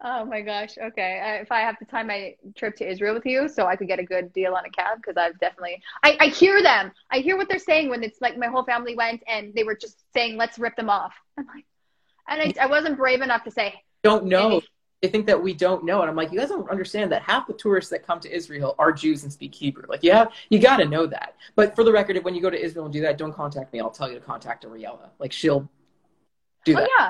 Oh my gosh. Okay. I, if I have to time my trip to Israel with you so I could get a good deal on a cab, because I've definitely, I, I hear them. I hear what they're saying when it's like my whole family went and they were just saying, let's rip them off. I'm like, and I, I wasn't brave enough to say. Don't know. Hey. They think that we don't know. And I'm like, you guys don't understand that half the tourists that come to Israel are Jews and speak Hebrew. Like, you have, you got to know that. But for the record, when you go to Israel and do that, don't contact me. I'll tell you to contact Ariella. Like, she'll do that. Oh,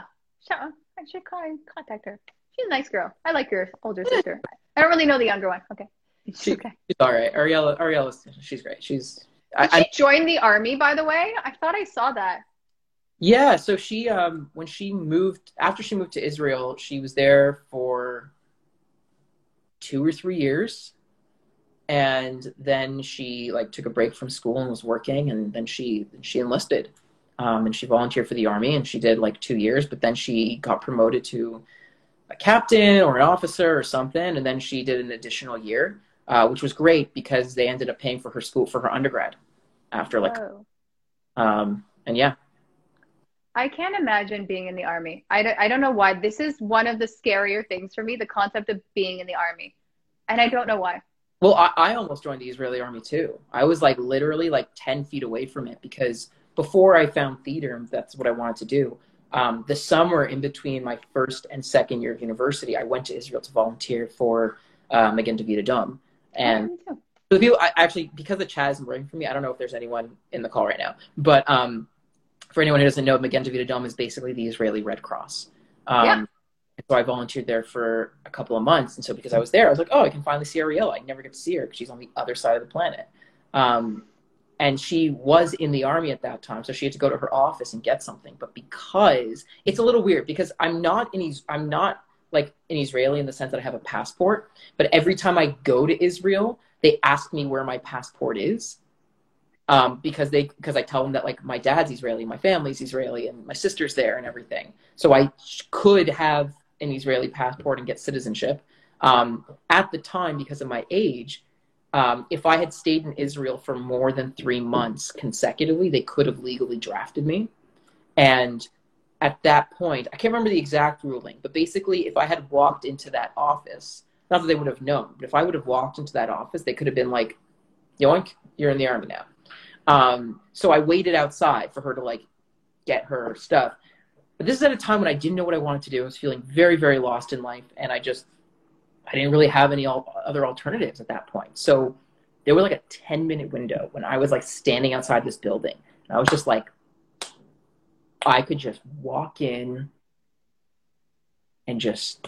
yeah. I should contact her. She's a nice girl. I like your older sister. I don't really know the younger one. Okay. She, okay. She's all right. Ariella, Ariella, she's great. She's. Did I, she join the army, by the way? I thought I saw that. Yeah. So she, um, when she moved, after she moved to Israel, she was there for two or three years. And then she like took a break from school and was working. And then she, she enlisted, um, and she volunteered for the army, and she did like two years, but then she got promoted to a captain or an officer or something. And then she did an additional year. Uh, which was great because they ended up paying for her school, for her undergrad after like, oh. um, and yeah. I can't imagine being in the army. I don't, I don't know why. This is one of the scarier things for me, the concept of being in the army. And I don't know why. Well, I, I almost joined the Israeli army too. I was like literally like ten feet away from it because before I found theater, and that's what I wanted to do. Um, the summer in between my first and second year of university, I went to Israel to volunteer for uh, Magen David Adom. And for the people, I actually, because the chat isn't working for me, I don't know if there's anyone in the call right now. But um, for anyone who doesn't know, Magen David Adom is basically the Israeli Red Cross. Um, yeah. And so I volunteered there for a couple of months. And so because I was there, I was like, oh, I can finally see Ariella. I never get to see her because she's on the other side of the planet. Um, and she was in the army at that time. So she had to go to her office and get something. But because it's a little weird because I'm not in these, I'm not. like an Israeli in the sense that I have a passport, but every time I go to Israel, they ask me where my passport is um, because they, because I tell them that like my dad's Israeli, my family's Israeli, and my sister's there and everything. So I could have an Israeli passport and get citizenship. Um, at the time, because of my age, um, if I had stayed in Israel for more than three months consecutively, they could have legally drafted me. And at that point, I can't remember the exact ruling, but basically if I had walked into that office, not that they would have known, but if I would have walked into that office, they could have been like, yoink, you're in the army now. Um, so I waited outside for her to like get her stuff. But this is at a time when I didn't know what I wanted to do. I was feeling very, very lost in life. And I just, I didn't really have any al- other alternatives at that point. So there was like a ten minute window when I was like standing outside this building. And I was just like, I could just walk in and just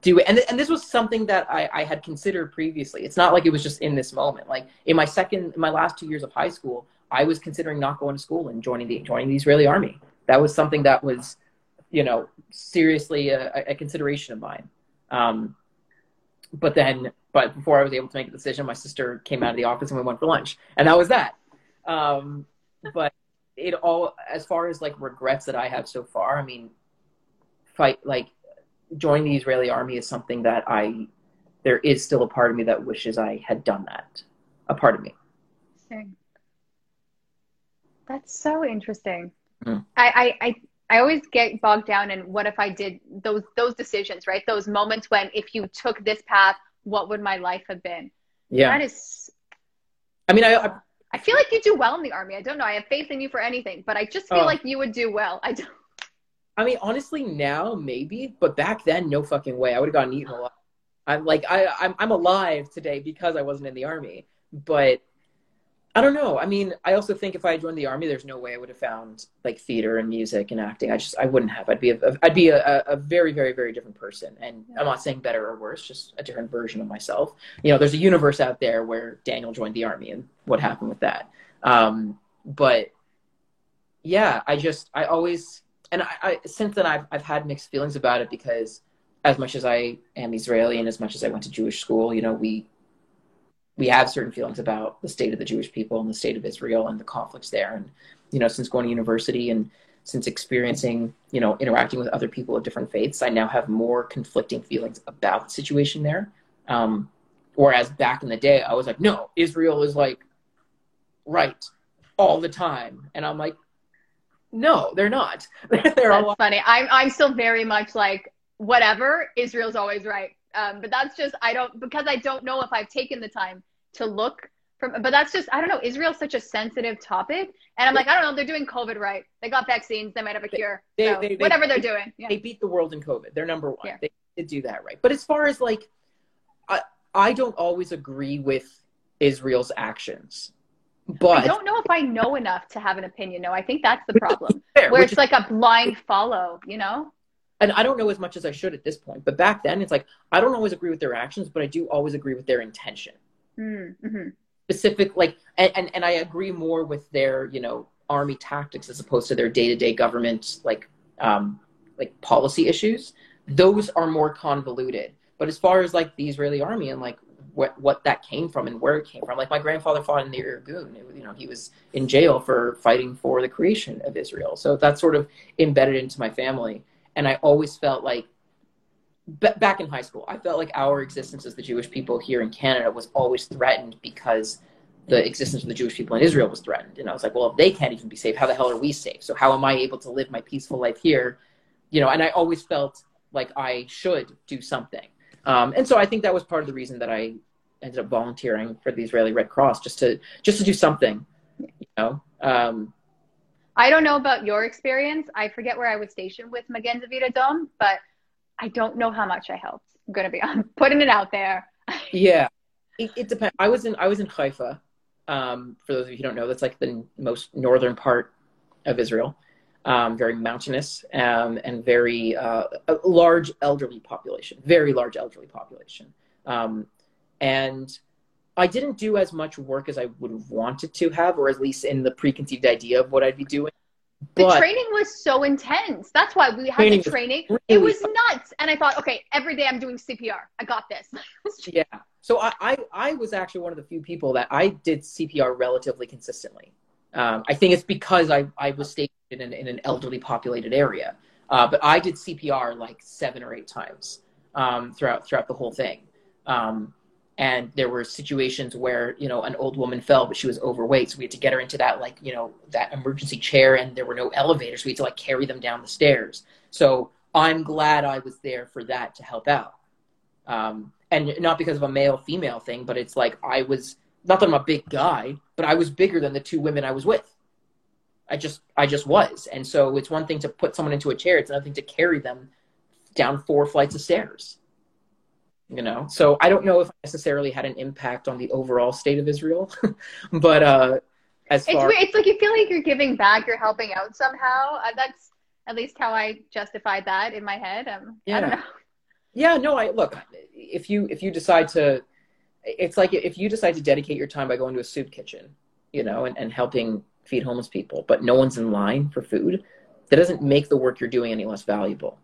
do it. And, th- and this was something that I, I had considered previously. It's not like it was just in this moment. Like in my second, in my last two years of high school, I was considering not going to school and joining the, joining the Israeli army. That was something that was, you know, seriously a, a consideration of mine. Um, but then, but before I was able to make a decision, my sister came out of the office and we went for lunch, and that was that. Um, but it all, as far as like regrets that I have so far, I mean, fight, like joining the Israeli army is something that I, there is still a part of me that wishes I had done that. A part of me. Interesting. That's so interesting. Mm. I, I, I, I always get bogged down in what if I did those, those decisions, right? Those moments when if you took this path, what would my life have been? Yeah. That is, I mean, I, I I feel like you do well in the army. I don't know. I have faith in you for anything, but I just feel oh. like you would do well. I don't. I mean, honestly, now maybe, but back then, no fucking way. I would have gotten eaten alive. I'm like, I, I'm, I'm alive today because I wasn't in the army. But I don't know. I mean, I also think if I had joined the army, there's no way I would have found like theater and music and acting. I just, I wouldn't have. I'd be, a, I'd be a, a very, very, very different person. And yeah. I'm not saying better or worse, just a different version of myself. You know, there's a universe out there where Daniel joined the army and what happened with that. Um, but yeah, I just, I always, and I, I since then I've, I've had mixed feelings about it because as much as I am Israeli and as much as I went to Jewish school, you know, we, we have certain feelings about the state of the Jewish people and the state of Israel and the conflicts there. And, you know, since going to university and since experiencing, you know, interacting with other people of different faiths, I now have more conflicting feelings about the situation there. Um, whereas back in the day, I was like, no, Israel is like right all the time. And I'm like, no, they're not. they're all funny. I'm, I'm still very much like, whatever, Israel's always right. Um, but that's just, I don't, because I don't know if I've taken the time to look from, but that's just, I don't know, Israel's such a sensitive topic. And I'm like, I don't know, they're doing COVID right. They got vaccines, they might have a cure. They, so they, they, whatever they, they're doing. Yeah. They beat the world in COVID. They're number one. Yeah. They, they do that right. But as far as like, I, I don't always agree with Israel's actions. But I don't know if I know enough to have an opinion. No, I think that's the problem. Fair, where it's like a blind follow, you know? and I don't know as much as I should at this point, but back then it's like, I don't always agree with their actions, but I do always agree with their intention. Mm-hmm. Specific, like, and, and, and I agree more with their, you know, army tactics as opposed to their day-to-day government, like, um, like policy issues. Those are more convoluted. But as far as like the Israeli army and like what, what that came from and where it came from, like my grandfather fought in the Irgun, you know, he was in jail for fighting for the creation of Israel. So that's sort of embedded into my family. And I always felt like, b- back in high school, I felt like our existence as the Jewish people here in Canada was always threatened because the existence of the Jewish people in Israel was threatened. And I was like, well, if they can't even be safe, how the hell are we safe? So how am I able to live my peaceful life here? You know, and I always felt like I should do something. Um, and so I think that was part of the reason that I ended up volunteering for the Israeli Red Cross, just to just to do something, you know. Um, I don't know about your experience. I forget where I was stationed with Magen David Adom, but I don't know how much I helped. I'm going to be I'm putting it out there. Yeah, it, it depends. I was in I was in Haifa. Um, for those of you who don't know, that's like the most northern part of Israel. Um, very mountainous, um, and very uh, a large elderly population, very large elderly population. Um, and I didn't do as much work as I would have wanted to have, or at least in the preconceived idea of what I'd be doing. But the training was so intense. That's why we had training the training. Was really it was fun. Nuts. And I thought, okay, every day I'm doing C P R. I got this. Yeah. So I, I, I was actually one of the few people that I did C P R relatively consistently. Um, I think it's because I, I was stationed in, in an elderly populated area, uh, but I did C P R like seven or eight times um, throughout throughout the whole thing. Um, and there were situations where, you know, an old woman fell, but she was overweight, so we had to get her into that, like, you know, that emergency chair, and there were no elevators, so we had to like carry them down the stairs. So I'm glad I was there for that to help out, um, and not because of a male-female thing, but it's like I was. Not that I'm a big guy, but I was bigger than the two women I was with. I just, I just was. And so it's one thing to put someone into a chair. It's another thing to carry them down four flights of stairs, you know? So I don't know if I necessarily had an impact on the overall state of Israel, but uh, as far- It's weird. It's like, you feel like you're giving back, you're helping out somehow. Uh, that's at least how I justified that in my head. Um, yeah. I don't know. Yeah, no, I look, if you, if you decide to, it's like if you decide to dedicate your time by going to a soup kitchen, you know, and, and helping feed homeless people, but no one's in line for food, that doesn't make the work you're doing any less valuable,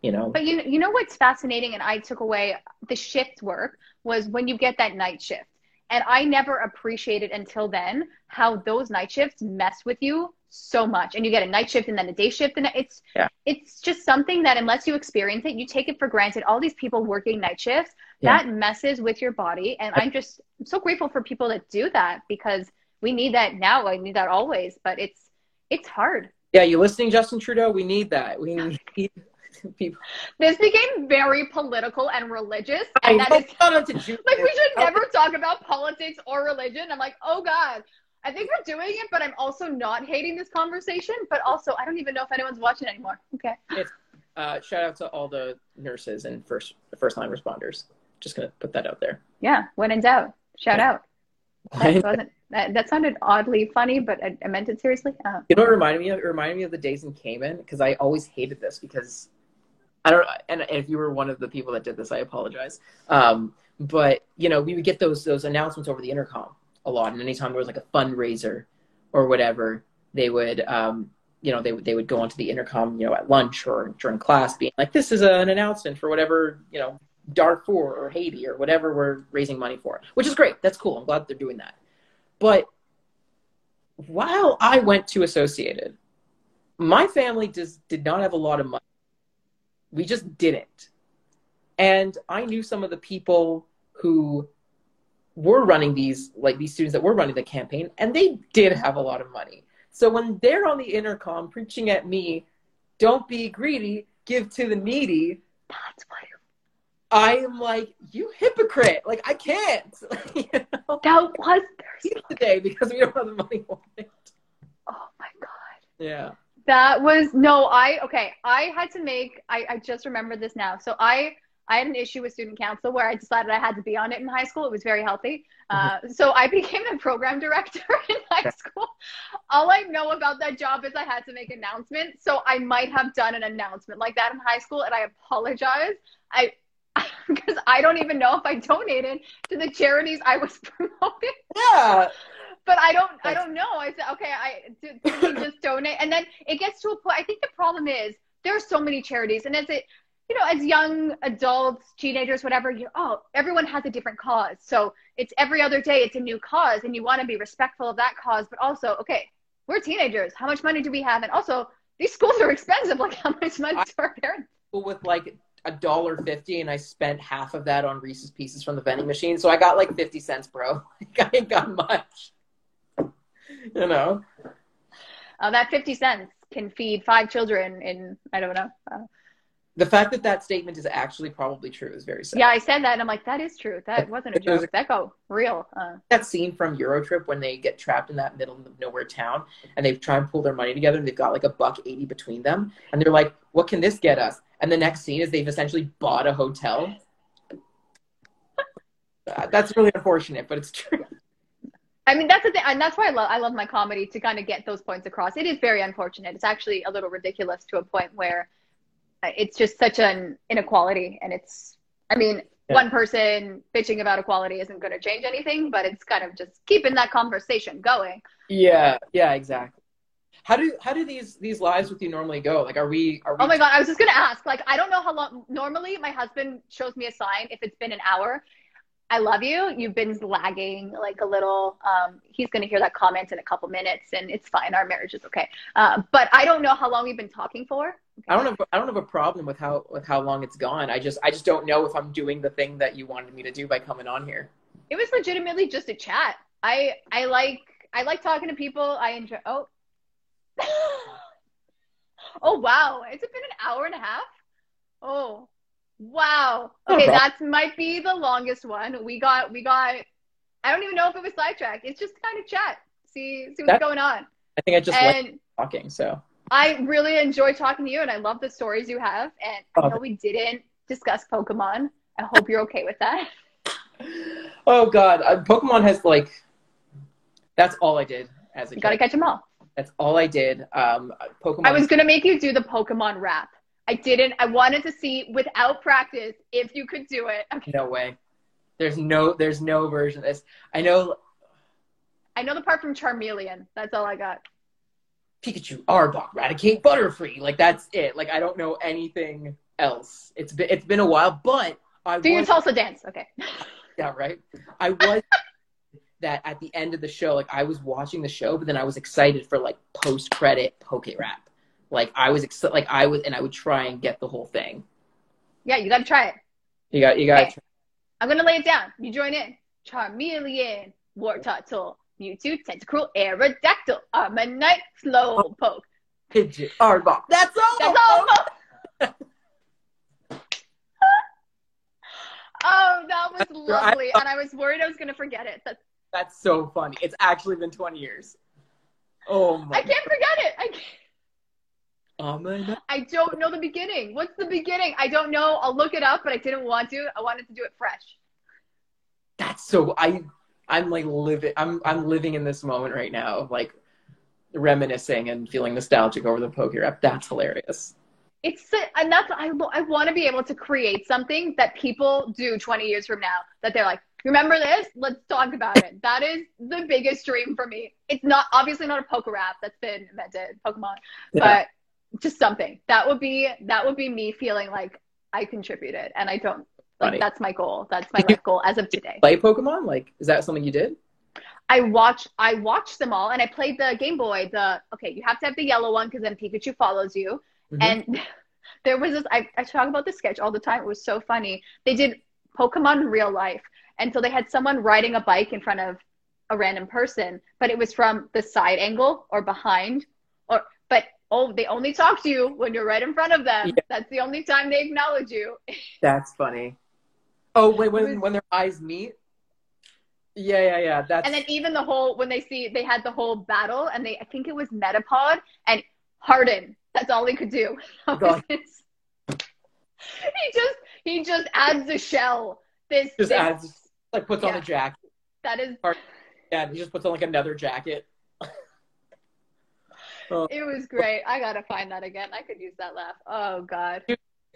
you know? But you, you know what's fascinating, and I took away the shift work, was when you get that night shift. And I never appreciated until then how those night shifts mess with you so much. And you get a night shift and then a day shift. And it's yeah. it's just something that unless you experience it, you take it for granted. All these people working night shifts, yeah. that messes with your body. And I'm just I'm so grateful for people that do that, because we need that now. I need that always. But it's it's hard. Yeah, you listening, Justin Trudeau? We need that. We need people. This became very political and religious, and I that is like we should never talk about politics or religion. I'm like, oh god, I think we're doing it, but I'm also not hating this conversation, but also I don't even know if anyone's watching anymore. Okay, it's, uh shout out to all the nurses and first first line responders, just gonna put that out there. Yeah, when in doubt, shout yeah. out. That, wasn't, that, that sounded oddly funny, but I, I meant it seriously. Uh, you know what it reminded me of? It reminded me of the days in Cayman, because I always hated this, because I don't, and if you were one of the people that did this, I apologize. Um, but, you know, we would get those those announcements over the intercom a lot. And anytime there was like a fundraiser or whatever, they would, um, you know, they would they would go onto the intercom, you know, at lunch or during class, being like, this is a, an announcement for whatever, you know, Darfur or Haiti or whatever we're raising money for, which is great. That's cool. I'm glad they're doing that. But while I went to Associated, my family just did not have a lot of money. We just didn't. And I knew some of the people who were running these, like these students that were running the campaign, and they did have a lot of money. So when they're on the intercom preaching at me, don't be greedy, give to the needy, that's why I am like, you hypocrite. Like, I can't. You know? That was their today because we don't have the money for it. Oh my God. Yeah. That was, no, I, okay, I had to make, I, I just remember this now. So I, I had an issue with student council where I decided I had to be on it in high school. It was very healthy. Uh, so I became the program director in high school. All I know about that job is I had to make announcements. So I might have done an announcement like that in high school. And I apologize. I, because I don't even know if I donated to the charities I was promoting. Yeah. But I don't, I don't know. I said, okay, I did, did just donate. And then it gets to a point. I think the problem is there are so many charities. And as it, you know, as young adults, teenagers, whatever, you oh, everyone has a different cause. So it's every other day, it's a new cause, and you want to be respectful of that cause. But also, okay, we're teenagers. How much money do we have? And also, these schools are expensive. Like, how much money I, do our parents? With like a dollar fifty, and I spent half of that on Reese's Pieces from the vending machine. So I got like fifty cents, bro. Like, I ain't got much. You know, uh, that fifty cents can feed five children in, I don't know. Uh, the fact that that statement is actually probably true is very sad. Yeah, I said that and I'm like, that is true. That wasn't a joke. A, that go real. Uh, that scene from Eurotrip when they get trapped in that middle of nowhere town and they've tried to pull their money together and they've got like a buck eighty between them. And they're like, what can this get us? And the next scene is they've essentially bought a hotel. uh, that's really unfortunate, but it's true. I mean, that's the thing, and that's why I love, I love my comedy, to kind of get those points across. It is very unfortunate. It's actually a little ridiculous to a point where it's just such an inequality. And it's, I mean, yeah. One person bitching about equality isn't going to change anything, but it's kind of just keeping that conversation going. Yeah, yeah, exactly. How do how do these these lives with you normally go? Like, are we? Are we oh my God, I was just going to ask. Like, I don't know how long. Normally, my husband shows me a sign if it's been an hour. I love you. You've been lagging like a little. Um, he's going to hear that comment in a couple minutes, and it's fine. Our marriage is okay. Uh, but I don't know how long we've been talking for. Okay. I don't have. I don't have a problem with how with how long it's gone. I just I just don't know if I'm doing the thing that you wanted me to do by coming on here. It was legitimately just a chat. I I like I like talking to people. I enjoy. Oh. Oh wow! Has it been an hour and a half? Oh. Wow. Okay, that might be the longest one. We got, we got, I don't even know if it was sidetracked. It's just kind of chat. See, see what's that, going on. I think I just and like talking, so. I really enjoy talking to you, and I love the stories you have. And I know we didn't discuss Pokemon. I hope you're okay with that. Oh, God. Uh, Pokemon has, like, that's all I did as a kid. You gotta catch them all. That's all I did. Um, Pokemon. I was gonna make you do the Pokemon rap. I didn't. I wanted to see without practice if you could do it. Okay. No way. There's no. There's no version of this. I know. I know the part from Charmeleon. That's all I got. Pikachu, Arbok, Raticate, Butterfree. Like that's it. Like I don't know anything else. It's been. It's been a while, but I. Do was, your Tulsa dance, okay? Yeah. Right. I was. That at the end of the show, like I was watching the show, but then I was excited for like post-credit poke rap. Like I was, ex like I was, and I would try and get the whole thing. Yeah, you gotta try it. You got, you gotta. Okay. Try. I'm gonna lay it down. You join in. Charmeleon, War Turtle, Mewtwo, Tentacruel, Aerodactyl, Armonite, Slowpoke, Pidgeot, Arbok. That's all. That's all. Oh, that was lovely, and I was worried I was gonna forget it. That's that's so funny. It's actually been twenty years. Oh my! I can't God. forget it. I can't. I don't know the beginning. What's the beginning? I don't know. I'll look it up, but I didn't want to. I wanted to do it fresh. That's so. I, I'm like living. I'm I'm living in this moment right now, of like reminiscing and feeling nostalgic over the poker rep. That's hilarious. It's and that's I I want to be able to create something that people do twenty years from now that they're like, remember this? Let's talk about it. That is the biggest dream for me. It's not obviously not a poker rap that's been invented, Pokemon, yeah. but. Just something that would be that would be me feeling like I contributed, and I don't like Funny. That's my goal. That's my life goal as of today. Play Pokemon, like is that something you did? I watch I watched them all, and I played the Game Boy. The okay, you have to have the yellow one because then Pikachu follows you. Mm-hmm. And there was this I, I talk about this sketch all the time. It was so funny. They did Pokemon real life, and so they had someone riding a bike in front of a random person, but it was from the side angle or behind or but. Oh, they only talk to you when you're right in front of them. Yeah. That's the only time they acknowledge you. That's funny. Oh, wait, when, when their eyes meet? Yeah, yeah, yeah. That's... And then even the whole, when they see, they had the whole battle, and they, I think it was Metapod and Harden. That's all he could do. He just he just adds a shell. This just this, adds like puts yeah. on a jacket. That is. Or, yeah, he just puts on like another jacket. Oh. It was great. I gotta find that again. I could use that laugh. Oh God.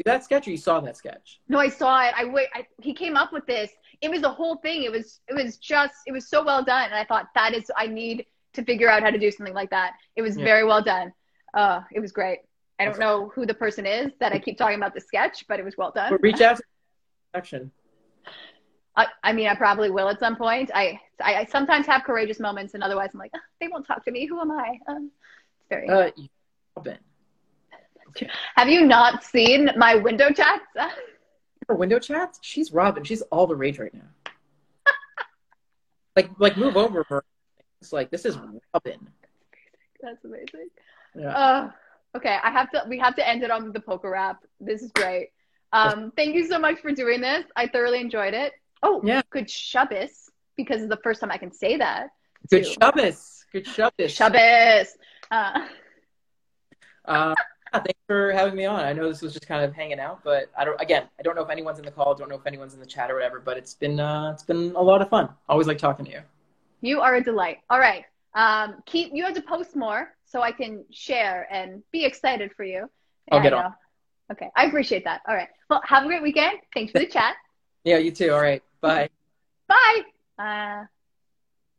That sketch, or you saw that sketch? No, I saw it. I wait. I, he came up with this. It was the whole thing. It was. It was just. It was so well done. And I thought that is. I need to figure out how to do something like that. It was yeah. very well done. Uh, it was great. I don't know who the person is that I keep talking about the sketch, but it was well done. But reach out to the section. I, I mean, I probably will at some point. I, I I sometimes have courageous moments, and otherwise I'm like, oh, they won't talk to me. Who am I? Um, it's very. Uh, Robin. Have you not seen my window chats? Her window chats? She's Robin. She's all the rage right now. like, like move over her. It's like, this is Robin. That's amazing. Yeah. Uh, okay, I have to. We have to end it on the poker rap. This is great. Um, thank you so much for doing this. I thoroughly enjoyed it. Oh, yeah. Good Shabbos, because it's the first time I can say that. Good too. Shabbos. Good Shabbos. Shabbos. Uh. uh Thanks for having me on. I know this was just kind of hanging out, but I don't. Again, I don't know if anyone's in the call. Don't know if anyone's in the chat or whatever. But it's been uh, it's been a lot of fun. Always like talking to you. You are a delight. All right, um, keep. You have to post more so I can share and be excited for you. I'll yeah, get on. Okay, I appreciate that. All right. Well, have a great weekend. Thanks for the chat. Yeah, you too. All right. Bye. Bye. Uh,